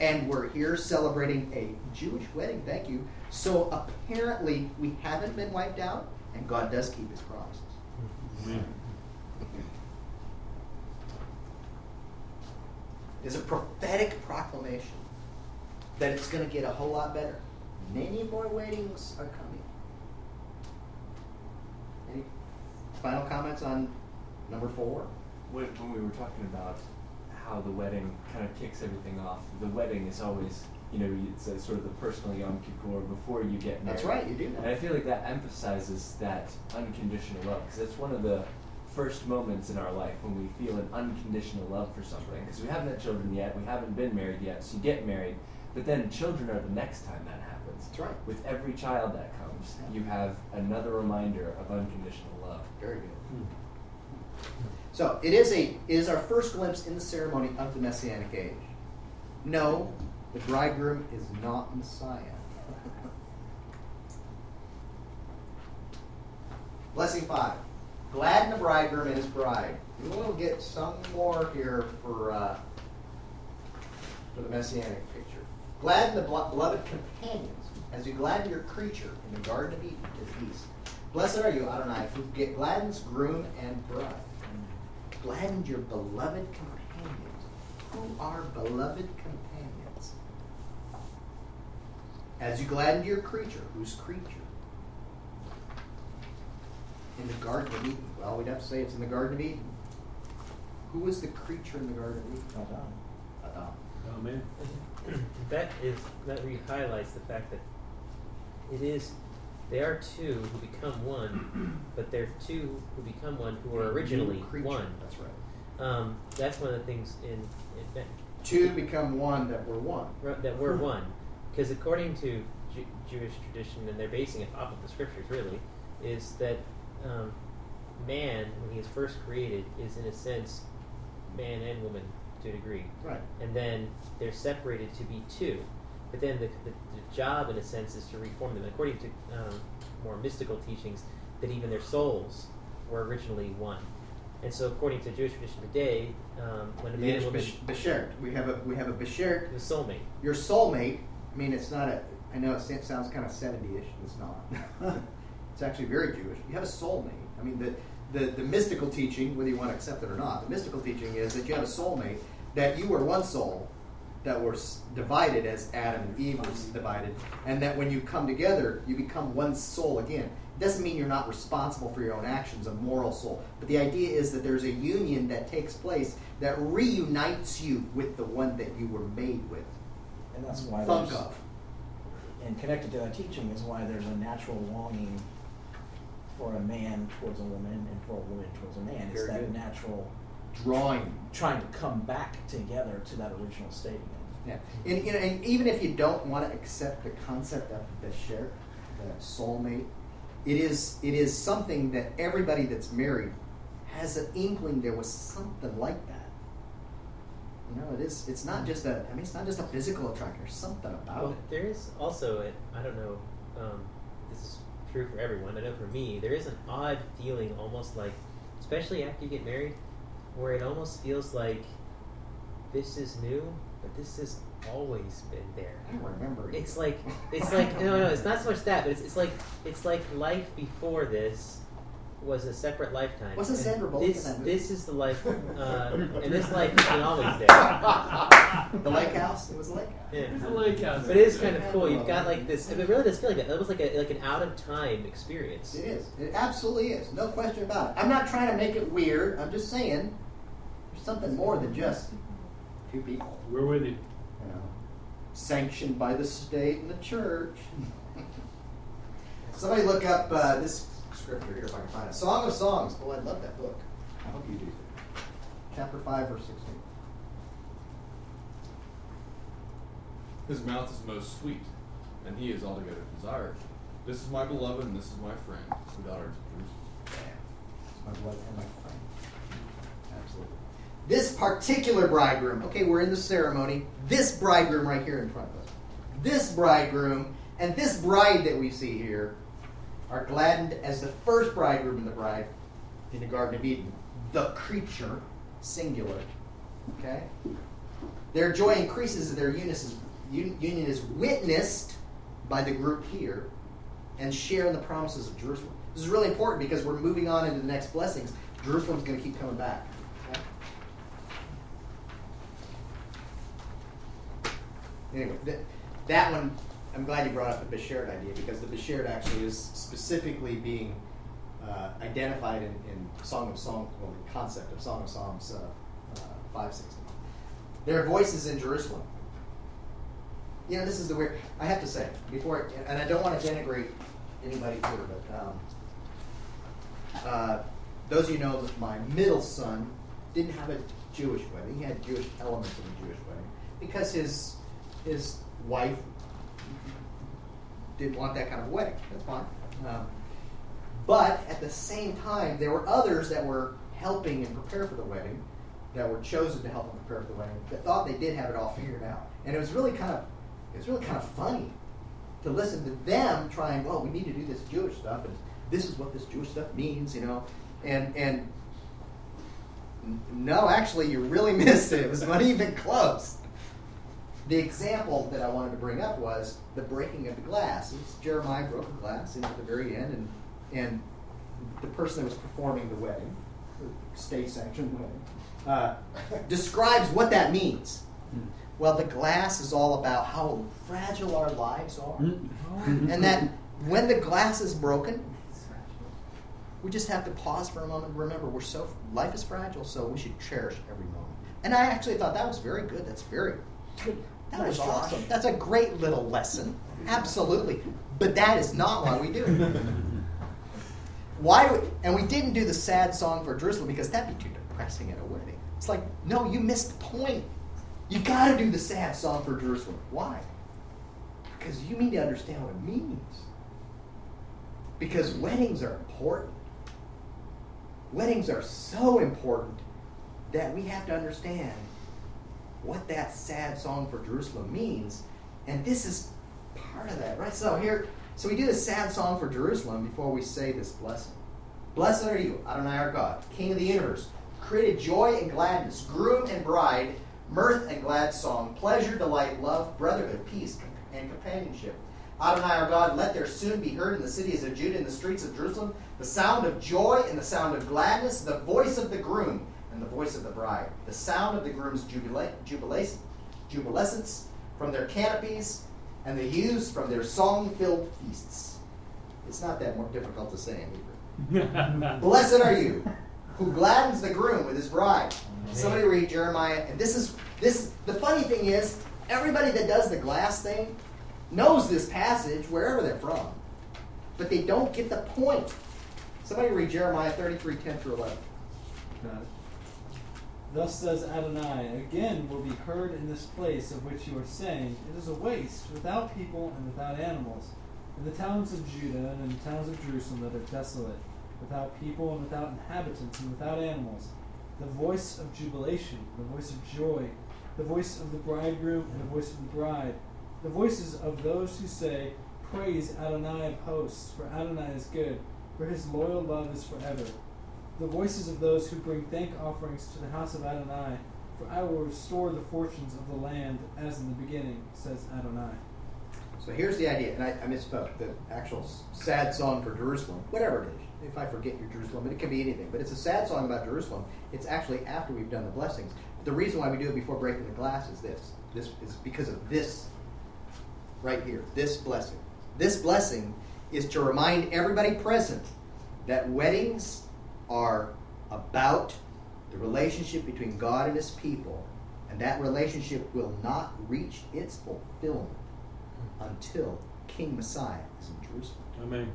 And we're here celebrating a Jewish wedding. Thank you. So apparently we haven't been wiped out. And God does keep his promise. There's a prophetic proclamation that it's going to get a whole lot better. Many more weddings are coming. Any final comments on number 4? When we were talking about how the wedding kind of kicks everything off, the wedding is always, it's a sort of the personal Yom Kippur before you get married. That's right, you do that. And I feel like that emphasizes that unconditional love, because that's one of the first moments in our life when we feel an unconditional love for something. Because we haven't had children yet, we haven't been married yet, so you get married, but then children are the next time that happens. That's right. With every child that comes, you have another reminder of unconditional love. Very good. So, it is our first glimpse in the ceremony of the Messianic Age. No, the bridegroom is not Messiah. Blessing 5. Gladden the bridegroom and his bride. We'll get some more here for the Messianic picture. Gladden the beloved companions as you gladden your creature in the Garden of Eden to the east. Blessed are you, Adonai, who gladdens groom and bride. Gladden your beloved companions. Who are beloved companions? As you gladden your creature, whose creature? In the Garden of Eden. Well, we'd have to say it's in the Garden of Eden. Who was the creature in the Garden of Eden? Adam. Oh, man. That re-highlights the fact that they are two who become one, but they're two who become one who were originally one. That's right. That's one of the things in two become one that were one. Right, that were one. Because according to Jewish tradition, and they're basing it off of the scriptures, really, is that man, when he is first created, is in a sense man and woman to a degree. Right. And then they're separated to be two. But then the job, in a sense, is to reform them. And according to more mystical teachings, that even their souls were originally one. And so, according to Jewish tradition today, when a man and woman, Bashert, we have a Bashert, the soulmate. Your soulmate. I mean, it's not a. I know it sounds kind of 70-ish. It's not. It's actually very Jewish. You have a soulmate. I mean, the mystical teaching, whether you want to accept it or not, the mystical teaching is that you have a soulmate, that you are one soul, that were divided as Adam and Eve was divided, and that when you come together, you become one soul again. It doesn't mean you're not responsible for your own actions, a moral soul, but the idea is that there's a union that takes place that reunites you with the one that you were made with. And that's why and connected to that teaching is why there's a natural longing for a man towards a woman and for a woman towards a man. It's that natural drawing, trying to come back together to that original statement. Yeah, and even if you don't want to accept the concept of the share, the soulmate, it is something that everybody that's married has an inkling there was something like that. You know, it's not just a. I mean, it's not just a physical attraction. There's something about it. There is also I don't know. This is true for everyone. I know for me, there is an odd feeling, almost like, especially after you get married, where it almost feels like this is new, but this has always been there. I don't remember. It's like no, it's not so much that, but it's like life before this was a separate lifetime. What's a Sandra Bullock in that movie? This is the life, and this life has been always there. The lake house. It was a lake house. Yeah. It was a lake house. But it is kind of cool. You've got like this. I mean, really, this feeling that was like an out of time experience. It is. It absolutely is. No question about it. I'm not trying to make it weird. I'm just saying. Something more than just two people. We're with you. You know, sanctioned by the state and the church. Somebody look up this scripture here if I can find it. Song of Songs. Oh, I love that book. I hope you do. Chapter 5, verse 16. His mouth is most sweet, and he is altogether desired. This is my beloved, and this is my friend. Without our tears. My beloved and my friend. Absolutely. This particular bridegroom, okay, we're in the ceremony, this bridegroom right here in front of us, this bridegroom and this bride that we see here are gladdened as the first bridegroom and the bride in the Garden of Eden, the creature, singular, okay? Their joy increases as their union is witnessed by the group here and share in the promises of Jerusalem. This is really important because we're moving on into the next blessings. Jerusalem's going to keep coming back. Anyway, that one, I'm glad you brought up the Bashert idea, because the Bashert actually is specifically being identified in Song of Songs, well, the concept of Song of Psalms 5:16. Their voices in Jerusalem. You know, this is the weird, I have to say, before, and I don't want to denigrate anybody here, but those of you know that my middle son didn't have a Jewish wedding. He had Jewish elements in a Jewish wedding, because his wife didn't want that kind of wedding. That's fine. But at the same time, there were others that were helping and prepare for the wedding, that were chosen to help and prepare for the wedding, that thought they did have it all figured out. And it was really kind of funny to listen to them trying, well, we need to do this Jewish stuff, and this is what this Jewish stuff means, you know. And no, actually, you really missed it. It was not even close. The example that I wanted to bring up was the breaking of the glass. It's Jeremiah broke the glass at the very end, and the person that was performing the wedding, the state-sanctioned wedding, describes what that means. Well, the glass is all about how fragile our lives are, and that when the glass is broken, we just have to pause for a moment and remember life is fragile, so we should cherish every moment. And I actually thought that was very good. That's very good. That was awesome. That's a great little lesson. Absolutely. But that is not why we do it. And we didn't do the sad song for Jerusalem because that'd be too depressing at a wedding. It's like, no, you missed the point. You got to do the sad song for Jerusalem. Why? Because you need to understand what it means. Because weddings are important. Weddings are so important that we have to understand what that sad song for Jerusalem means. And this is part of that, right? So we do this sad song for Jerusalem before we say this blessing. Blessed are you, Adonai our God, King of the universe, created joy and gladness, groom and bride, mirth and glad song, pleasure, delight, love, brotherhood, peace, and companionship. Adonai our God, let there soon be heard in the cities of Judah and the streets of Jerusalem the sound of joy and the sound of gladness, the voice of the groom and the voice of the bride, the sound of the groom's jubilescence from their canopies, and the youths from their song-filled feasts. It's not that more difficult to say in Hebrew. Blessed are you, who gladdens the groom with his bride. Amen. Somebody read Jeremiah, and this is the funny thing is, everybody that does the glass thing knows this passage wherever they're from, but they don't get the point. Somebody read Jeremiah 33:10-11. Got it. Thus says Adonai, again will be heard in this place of which you are saying, it is a waste, without people and without animals, in the towns of Judah and in the towns of Jerusalem that are desolate, without people and without inhabitants and without animals, the voice of jubilation, the voice of joy, the voice of the bridegroom and the voice of the bride, the voices of those who say, praise Adonai of hosts, for Adonai is good, for his loyal love is forever. The voices of those who bring thank offerings to the house of Adonai, for I will restore the fortunes of the land as in the beginning, says Adonai. So here's the idea, and I misspoke, the actual sad song for Jerusalem, whatever it is, if I forget your Jerusalem, it can be anything, but it's a sad song about Jerusalem. It's actually after we've done the blessings. But the reason why we do it before breaking the glass is this. This is because of this right here, this blessing. This blessing is to remind everybody present that weddings are about the relationship between God and his people, and that relationship will not reach its fulfillment until King Messiah is in Jerusalem. Amen.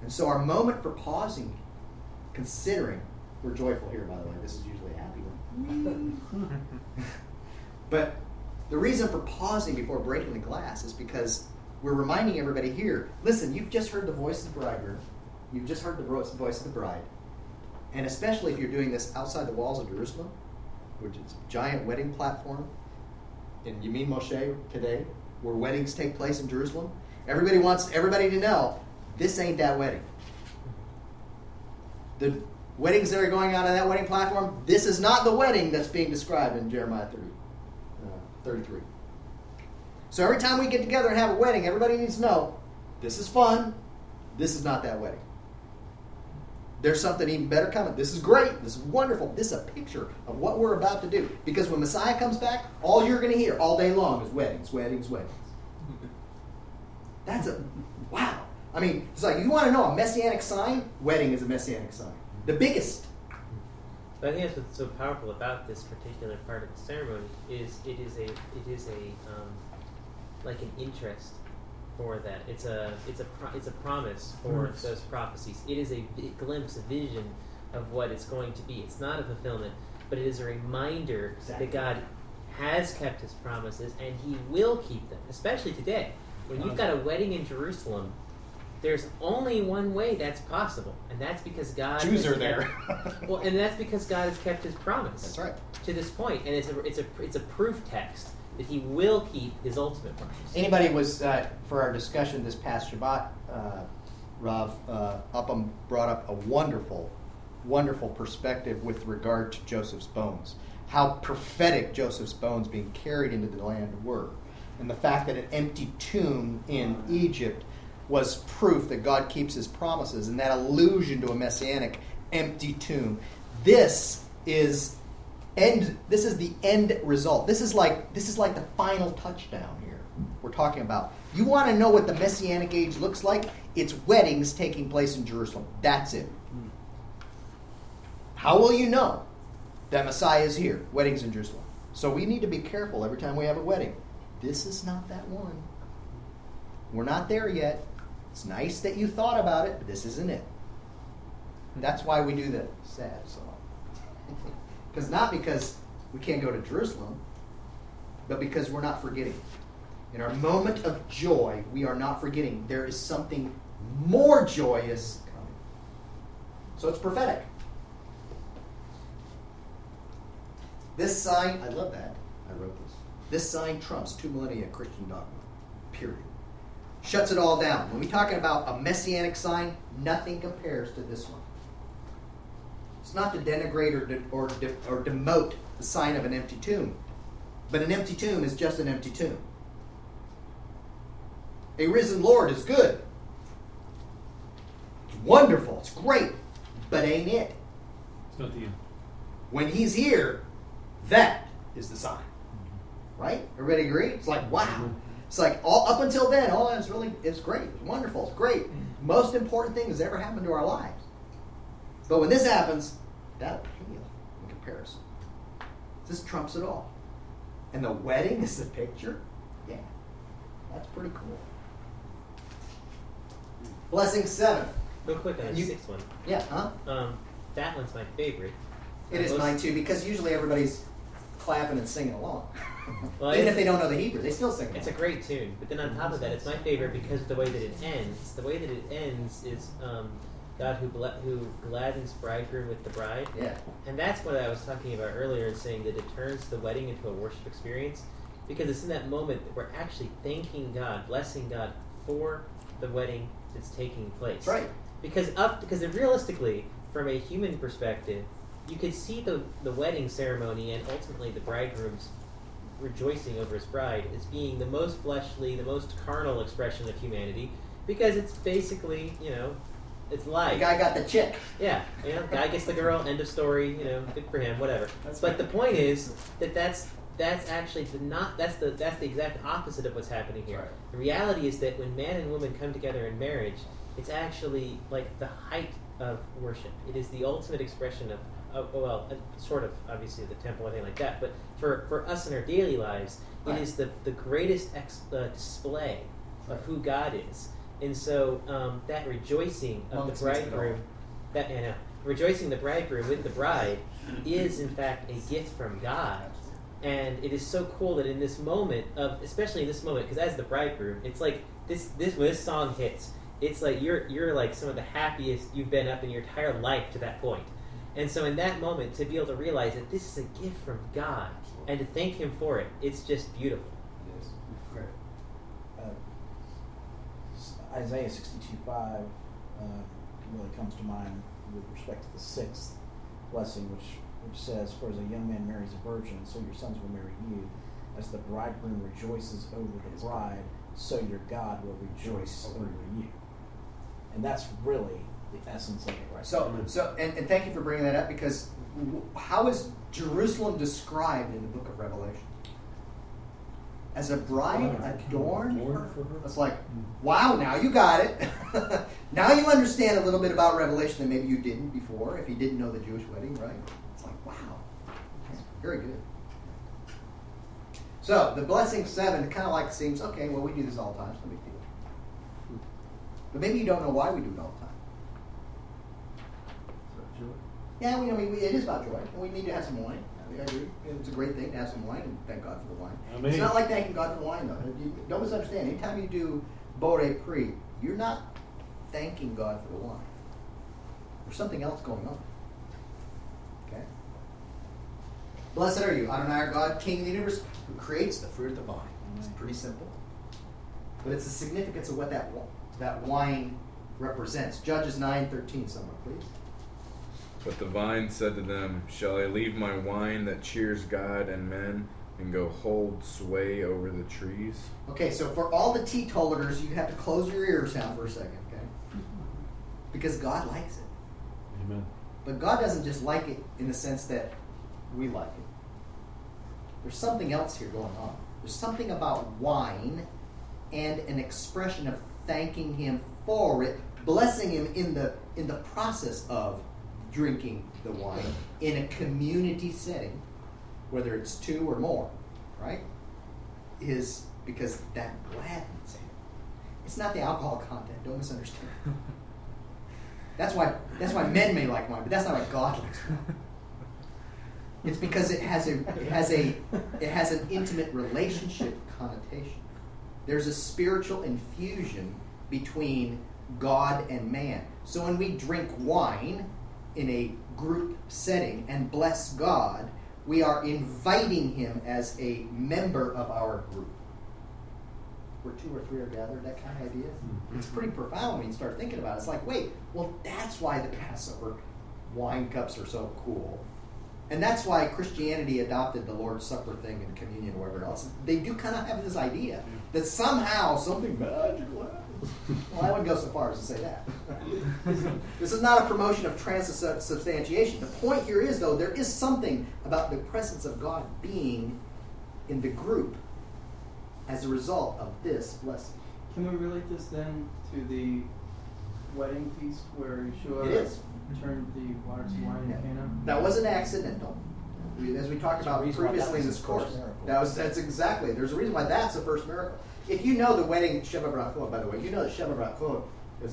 And so our moment for pausing, considering, we're joyful here, by the way, this is usually a happy one. But the reason for pausing before breaking the glass is because we're reminding everybody here, listen, you've just heard the voice of the bridegroom. You've just heard the voice of the bride. And especially if you're doing this outside the walls of Jerusalem, which is a giant wedding platform, and you mean Moshe today, where weddings take place in Jerusalem, everybody wants everybody to know, this ain't that wedding. The weddings that are going on that wedding platform, this is not the wedding that's being described in Jeremiah 33. So every time we get together and have a wedding, everybody needs to know, this is fun, this is not that wedding. There's something even better coming. This is great. This is wonderful. This is a picture of what we're about to do. Because when Messiah comes back, all you're going to hear all day long is weddings, weddings, weddings. That's a, wow. I mean, it's like, you want to know a messianic sign? Wedding is a messianic sign. The biggest. But I think that's what's so powerful about this particular part of the ceremony is it is like an interest for that. It's a promise for those prophecies. It is a glimpse, a vision of what it's going to be. It's not a fulfillment, but it is a reminder that God has kept his promises and he will keep them, especially today. When you've got a wedding in Jerusalem, there's only one way that's possible, and that's because God... Jews are there. Well, and that's because God has kept his promise. That's right. To this point, and it's a proof text that he will keep his ultimate promise. Anybody was, for our discussion this past Shabbat, Rav Upham brought up a wonderful, wonderful perspective with regard to Joseph's bones. How prophetic Joseph's bones being carried into the land were. And the fact that an empty tomb in Egypt was proof that God keeps his promises. And that allusion to a messianic empty tomb. This is the end result. This is like the final touchdown here we're talking about. You want to know what the Messianic Age looks like? It's weddings taking place in Jerusalem. That's it. How will you know that Messiah is here? Weddings in Jerusalem. So we need to be careful every time we have a wedding. This is not that one. We're not there yet. It's nice that you thought about it, but this isn't it. That's why we do the sad song. Because not because we can't go to Jerusalem, but because we're not forgetting. In our moment of joy, we are not forgetting. There is something more joyous coming. So it's prophetic. This sign, I love that. I wrote this. This sign trumps 2 millennia Christian dogma. Period. Shuts it all down. When we're talking about a messianic sign, nothing compares to this one. It's not to denigrate or demote the sign of an empty tomb. But an empty tomb is just an empty tomb. A risen Lord is good. It's wonderful. It's great. But ain't it? It's not the end. When he's here, that is the sign. Right? Everybody agree? It's like, wow. It's like, all up until then, all that's really, it's great. It's wonderful. It's great. Most important thing that's ever happened to our lives. But when this happens, that'll pale in comparison. This trumps it all. And the wedding is the picture? Yeah. That's pretty cool. Blessing 7. Real quick on the 6th one. Yeah, huh? That one's my favorite. It is mine too, because usually everybody's clapping and singing along. Well, even if they don't know the Hebrew, they still sing along. It's a great tune. But then on top of that, it's my favorite because of the way that it ends. The way that it ends is God who gladdens bridegroom with the bride. Yeah. And that's what I was talking about earlier in saying that it turns the wedding into a worship experience, because it's in that moment that we're actually thanking God, blessing God for the wedding that's taking place. Right. Because realistically, from a human perspective, you could see the wedding ceremony and ultimately the bridegroom's rejoicing over his bride as being the most fleshly, the most carnal expression of humanity, because it's basically, you know, it's life. The guy got the chick. Yeah, you know, guy gets the girl, end of story, you know, good for him, whatever. But the point is that that's the exact opposite of what's happening here. Right. The reality is that when man and woman come together in marriage, it's actually like the height of worship. It is the ultimate expression of well, sort of, obviously, the temple and everything like that, but for us in our daily lives, right. It is the greatest display of who God is. And so that rejoicing of the bridegroom, rejoicing the bridegroom with the bride, is in fact a gift from God, and it is so cool that in this moment of, especially in this moment, because as the bridegroom, it's like this when this song hits, it's like you're like some of the happiest you've been up in your entire life to that point, and so in that moment to be able to realize that this is a gift from God and to thank Him for it, it's just beautiful. Isaiah 62:5 really comes to mind with respect to the 6th blessing, which says, "For as a young man marries a virgin, so your sons will marry you. As the bridegroom rejoices over the bride, so your God will rejoice over you." And that's really the essence of it, right? So, thank you for bringing that up, because how is Jerusalem described in the book of Revelation? As a bride adorned for her. It's like, wow, now you got it. Now you understand a little bit about Revelation that maybe you didn't before, if you didn't know the Jewish wedding, right? It's like, wow. That's very good. So, the blessing 7 kind of like seems, okay, well, we do this all the time, so no big deal. But maybe you don't know why we do it all the time. Is that joy? Yeah, it is about joy. We need to have some wine. I agree. It's a great thing to have some wine, and thank God for the wine. I mean, it's not like thanking God for the wine, though. Don't misunderstand. Anytime you do Borei Pri, you're not thanking God for the wine. There's something else going on. Okay? Blessed are you, Adonai, our God, King of the universe, who creates the fruit of the vine. It's pretty simple. But it's the significance of what that wine represents. Judges 9:13, someone, please. But the vine said to them, "Shall I leave my wine that cheers God and men and go hold sway over the trees?" Okay, so for all the teetotalers, you have to close your ears now for a second, okay? Because God likes it. Amen. But God doesn't just like it in the sense that we like it. There's something else here going on. There's something about wine and an expression of thanking Him for it, blessing Him in the process of drinking the wine in a community setting, whether it's two or more, right? Is because that gladdens him. It's not the alcohol content. Don't misunderstand. That's why men may like wine, but that's not what God likes wine. It's because it has an intimate relationship connotation. There's a spiritual infusion between God and man. So when we drink wine in a group setting and bless God, we are inviting him as a member of our group. Where two or three are gathered, that kind of idea. It's pretty profound when you start thinking about it. It's like, wait, well, that's why the Passover wine cups are so cool. And that's why Christianity adopted the Lord's Supper thing and communion or whatever else. They do kind of have this idea that somehow something magical happens. Well, I wouldn't go so far as to say that. This is not a promotion of transubstantiation. The point here is, though, there is something about the presence of God being in the group as a result of this blessing. Can we relate this then to the wedding feast where Yeshua turned the water to wine in Cana? That wasn't accidental. As we talked about previously in this course. That's exactly. There's a reason why that's the first miracle. If you know the wedding Sheva Brachot, by the way, you know that Sheva Brachot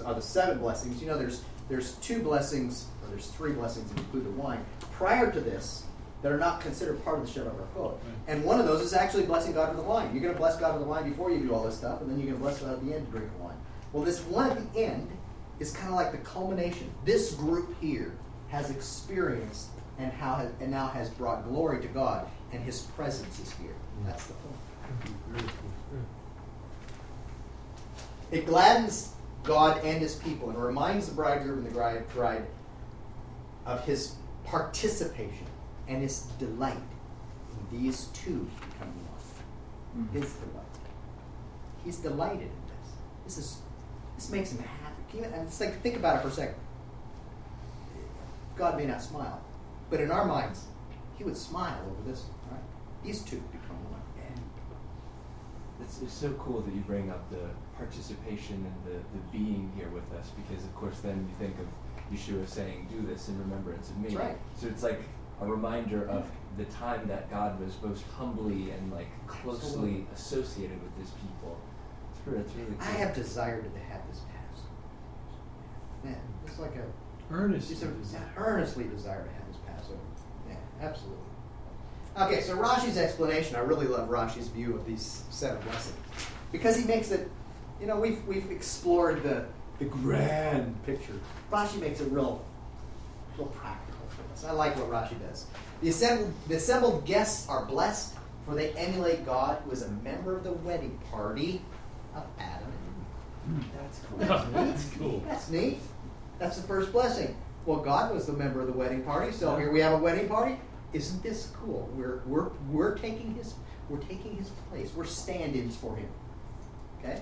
are the seven blessings. You know there's two blessings, or there's three blessings that include the wine, prior to this, that are not considered part of the Sheva Brachot. Right. And one of those is actually blessing God with the wine. You're going to bless God with the wine before you do all this stuff, and then you're going to bless God at the end to drink the wine. Well, this one at the end is kind of like the culmination. This group here has experienced and now has brought glory to God, and his presence is here. That's the point. It gladdens God and his people, and reminds the bridegroom and the bride of his participation and his delight. These two become one. His delight. He's delighted in this. This makes him happy. And it's like, think about it for a second. God may not smile, but in our minds, he would smile over this one, right? These two become one. It's so cool that you bring up the participation and the being here with us, because of course then you think of Yeshua saying, "Do this in remembrance of me." That's right. So it's like a reminder of the time that God was most humbly and like closely associated with his people. It's really cool. I have desired to have this Passover. Man, it's like a earnestly desire to have this Passover. Yeah, absolutely. Okay, so Rashi's explanation, I really love Rashi's view of these seven blessings. Because he makes it, you know, we've explored the grand picture. Rashi makes it real practical for us. I like what Rashi does. The assembled guests are blessed, for they emulate God, who is a member of the wedding party of Adam and Eve. That's cool. That's neat. That's the first blessing. Well, God was the member of the wedding party, so here we have a wedding party. Isn't this cool? We're taking his place. We're stand-ins for him. Okay?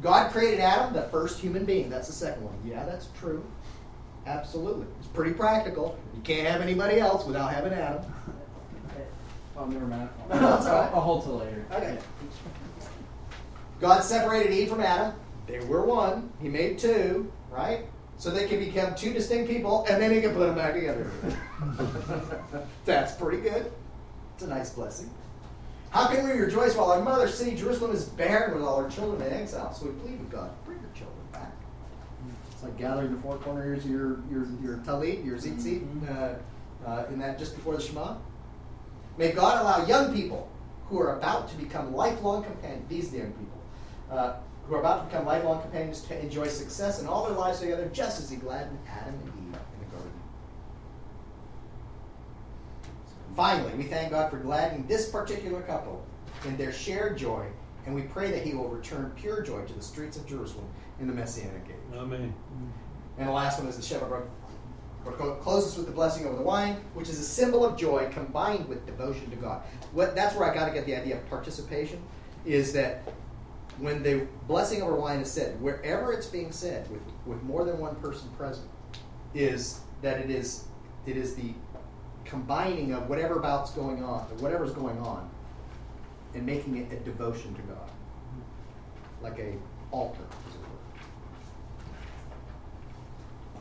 God created Adam, the first human being. That's the second one. Yeah, that's true. Absolutely. It's pretty practical. You can't have anybody else without having Adam. Oh, never mind. I'll hold till later. Okay. God separated Eve from Adam. They were one. He made two, right? So they can become two distinct people, and then he can put them back together. That's pretty good. It's a nice blessing. How can we rejoice while our mother city, Jerusalem, is barren with all her children in exile? So we plead with God, bring your children back. It's like gathering the four corners of your talit, your tzitzit, in that just before the Shema. May God allow young people who are about to become lifelong companions, these young people, to enjoy success in all their lives together, just as he gladdened Adam and Eve in the garden. Finally, we thank God for gladdening this particular couple in their shared joy, and we pray that he will return pure joy to the streets of Jerusalem in the Messianic Age. Amen. And the last one is the Sheva Brachot closes with the blessing over the wine, which is a symbol of joy combined with devotion to God. That's where I got to get the idea of participation, is that when the blessing over wine is said, wherever it's being said, with more than one person present, is that it is the combining of whatever's going on, and making it a devotion to God, like a altar, as it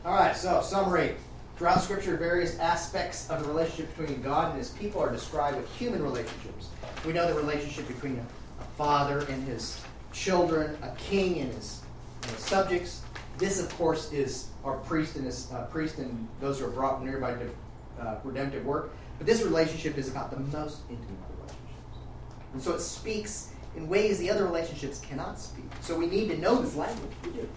were. All right. So, summary: throughout Scripture, various aspects of the relationship between God and his people are described with human relationships. We know the relationship between a father and his children, a king and his subjects. This, of course, is our priest and those who are brought near by redemptive work. But this relationship is about the most intimate relationships, and so it speaks in ways the other relationships cannot speak. So we need to know this language. We do.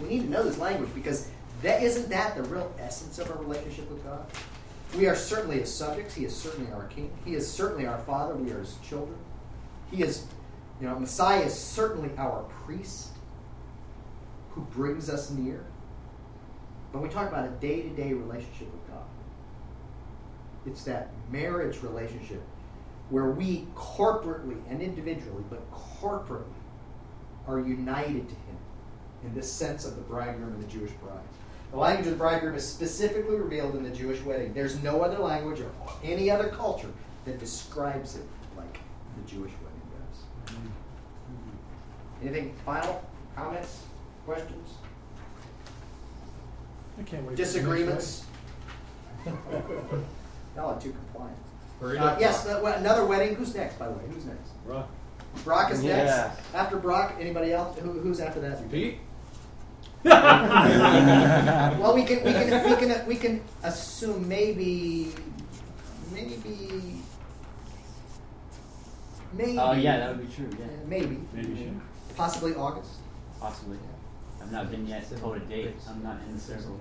We need to know this language because isn't that the real essence of our relationship with God? We are certainly His subjects. He is certainly our King. He is certainly our Father. We are His children. He is, Messiah is certainly our priest who brings us near. When we talk about a day-to-day relationship with God, it's that marriage relationship where we corporately and individually, but corporately, are united to Him in this sense of the bridegroom and the Jewish bride. The language of the bridegroom is specifically revealed in the Jewish wedding. There's no other language or any other culture that describes it like the Jewish wedding does. Anything final? Comments? Questions? I can't wait. Disagreements? Y'all are too compliant. Yes, another wedding. Who's next, by the way? Who's next? Brock. Brock is next. After Brock, anybody else? Who's after that? Pete? Well, we can assume maybe. Oh yeah, that would be true. Yeah. Maybe. Possibly August. Possibly. I've not been yet told a date. I'm not in the circle.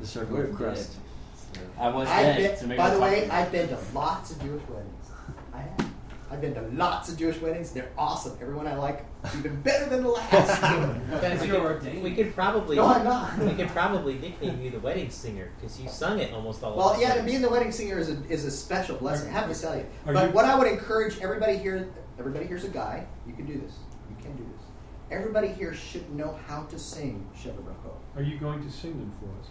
The circle of crust. I was dead. I've been to lots of Jewish weddings. I have. I've been to lots of Jewish weddings. They're awesome. Everyone I like, even better than the last. That's your ordained. We could probably nickname you the wedding singer because you sung it almost all. Well, yeah, being the wedding singer is a special blessing. I have to tell you. But what I would encourage everybody here, everybody here's a guy. You can do this. You can do this. Everybody here should know how to sing Sheva Brachot. Are you going to sing them for us?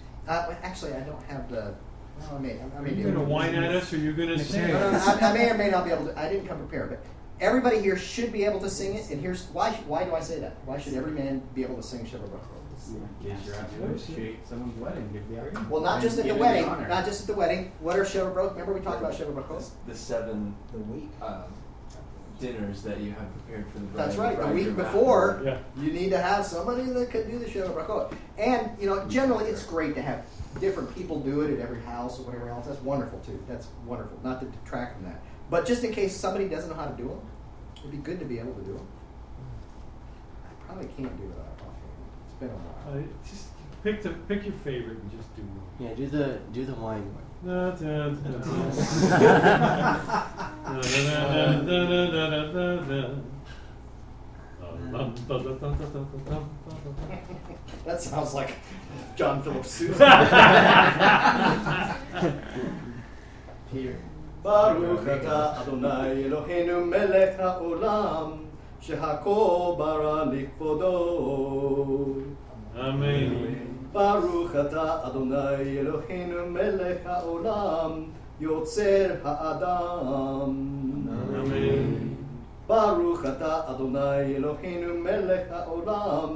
Actually, I don't have the. Well, I mean, are you going to whine at us, or you're going to sing? I may or may not be able to. I didn't come prepared, but everybody here should be able to sing it. And here's why. Why do I say that? Why should every man be able to sing Sheva Brachot? Yeah. Someone's wedding. Well, not just at the wedding. Not just at the wedding. What are Sheva Brachot? Remember we talked about Sheva Brachot? The seven. The week. Dinners that you have prepared for the bride. That's right. The week before, you need to have somebody that can do the Sheva Brachot. And, generally it's great to have different people do it at every house or whatever else. That's wonderful, too. That's wonderful. Not to detract from that. But just in case somebody doesn't know how to do them, it'd be good to be able to do them. I probably can't do it offhand. It's been a while. Just pick your favorite and just do one. Yeah, do the wine one. That sounds like John Philip Sousa. Here. Baruch ata Adonai Eloheinu melech haolam shehakol bara likvodo. Amen. Baruch ata Adonai Eloheinu melech haolam yotzer haadam. Amen. Baruch ata Adonai Eloheinu melech haolam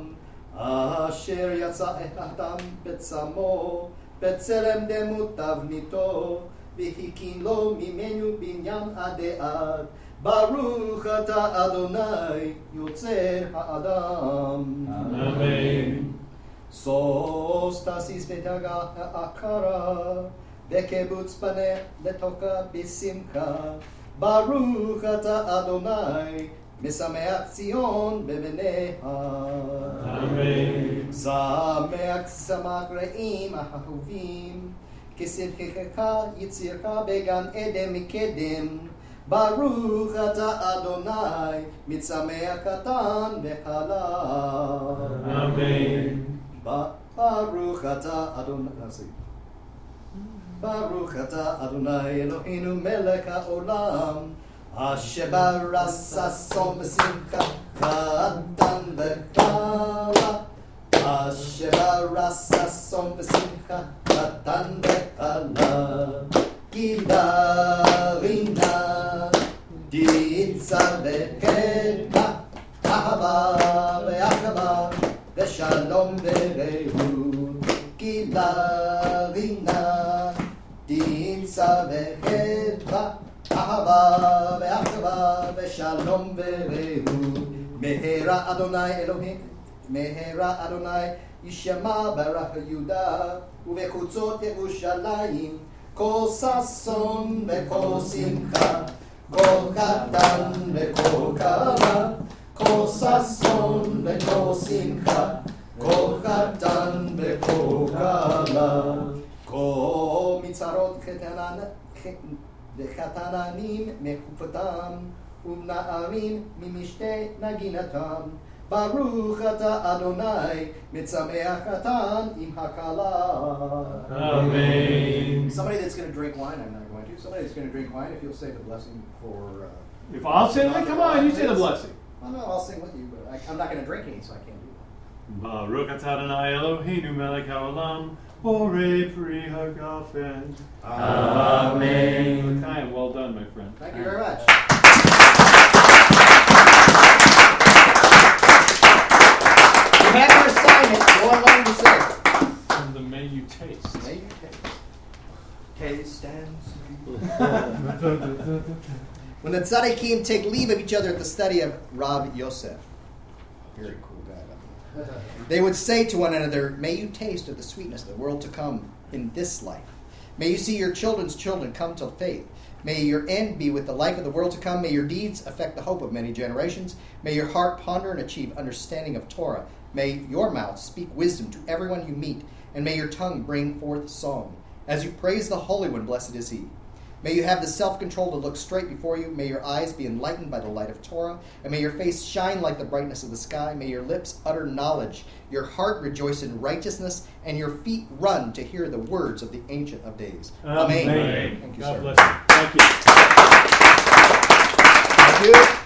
asher yatsa et adam betzamo betzelem demut tavnito vehikin lo mimenu binyan adead. Baruch ata Adonai yotzer haadam. Amen. Sos tasis v'daga ha'akara v'kebutz paneh letoka b'simcha Baruch ata Adonai mesameach Zion b'beneha. Amen. Sameach samach re'im ha'ahuvim k'simchecha yitzircha began eden mikedem Baruch ata Adonai mitzameach katan v'chala. Amen. Baruch ata Adonai. Baruch ata Adonai Eloheinu melech haolam asher bara sason b'simcha katan v'chala asher bara sason b'simcha katan v'chala kidarina ditzar v'keda ahava v'achava Shalom verehu kilavina dinsa vehedva ahava ve'achava ve'shalom verehu mehera Adonai yishema barach Yuda uvechutzot Yerushalayim kol sason ve'kol simcha kol katan ve'kol kala כל ששון וכל שמחה, כל חתן וכל כלה, כל מצרות וחתננים מחופתם, ונערים ממשתה נגינתם. ברוך אתה אדוני, מצמח חתן עם הכלה. Amen. Somebody that's going to drink wine, I'm not going to. Somebody that's going to drink wine, if you'll say the blessing for... if I'll say it, come on, you say the blessing. Well, no, I'll sing with you, but I'm not going to drink any, so I can't do that. Baruch atah Adonai Eloheinu melech haolam, borei pri hagafen. Amen. Well done, my friend. Thank you very much. You have your assignment. Go along to say it. And the may you taste. May you taste. Taste stands. When the tzaddikim take leave of each other at the study of Rav Yosef, very cool guy, they would say to one another, may you taste of the sweetness of the world to come in this life. May you see your children's children come to faith. May your end be with the life of the world to come. May your deeds affect the hope of many generations. May your heart ponder and achieve understanding of Torah. May your mouth speak wisdom to everyone you meet, and may your tongue bring forth song. As you praise the Holy One, blessed is he. May you have the self-control to look straight before you. May your eyes be enlightened by the light of Torah. And may your face shine like the brightness of the sky. May your lips utter knowledge. Your heart rejoice in righteousness. And your feet run to hear the words of the Ancient of Days. Amen. Amen. Thank you, God sir. Bless you. Thank you. Thank you.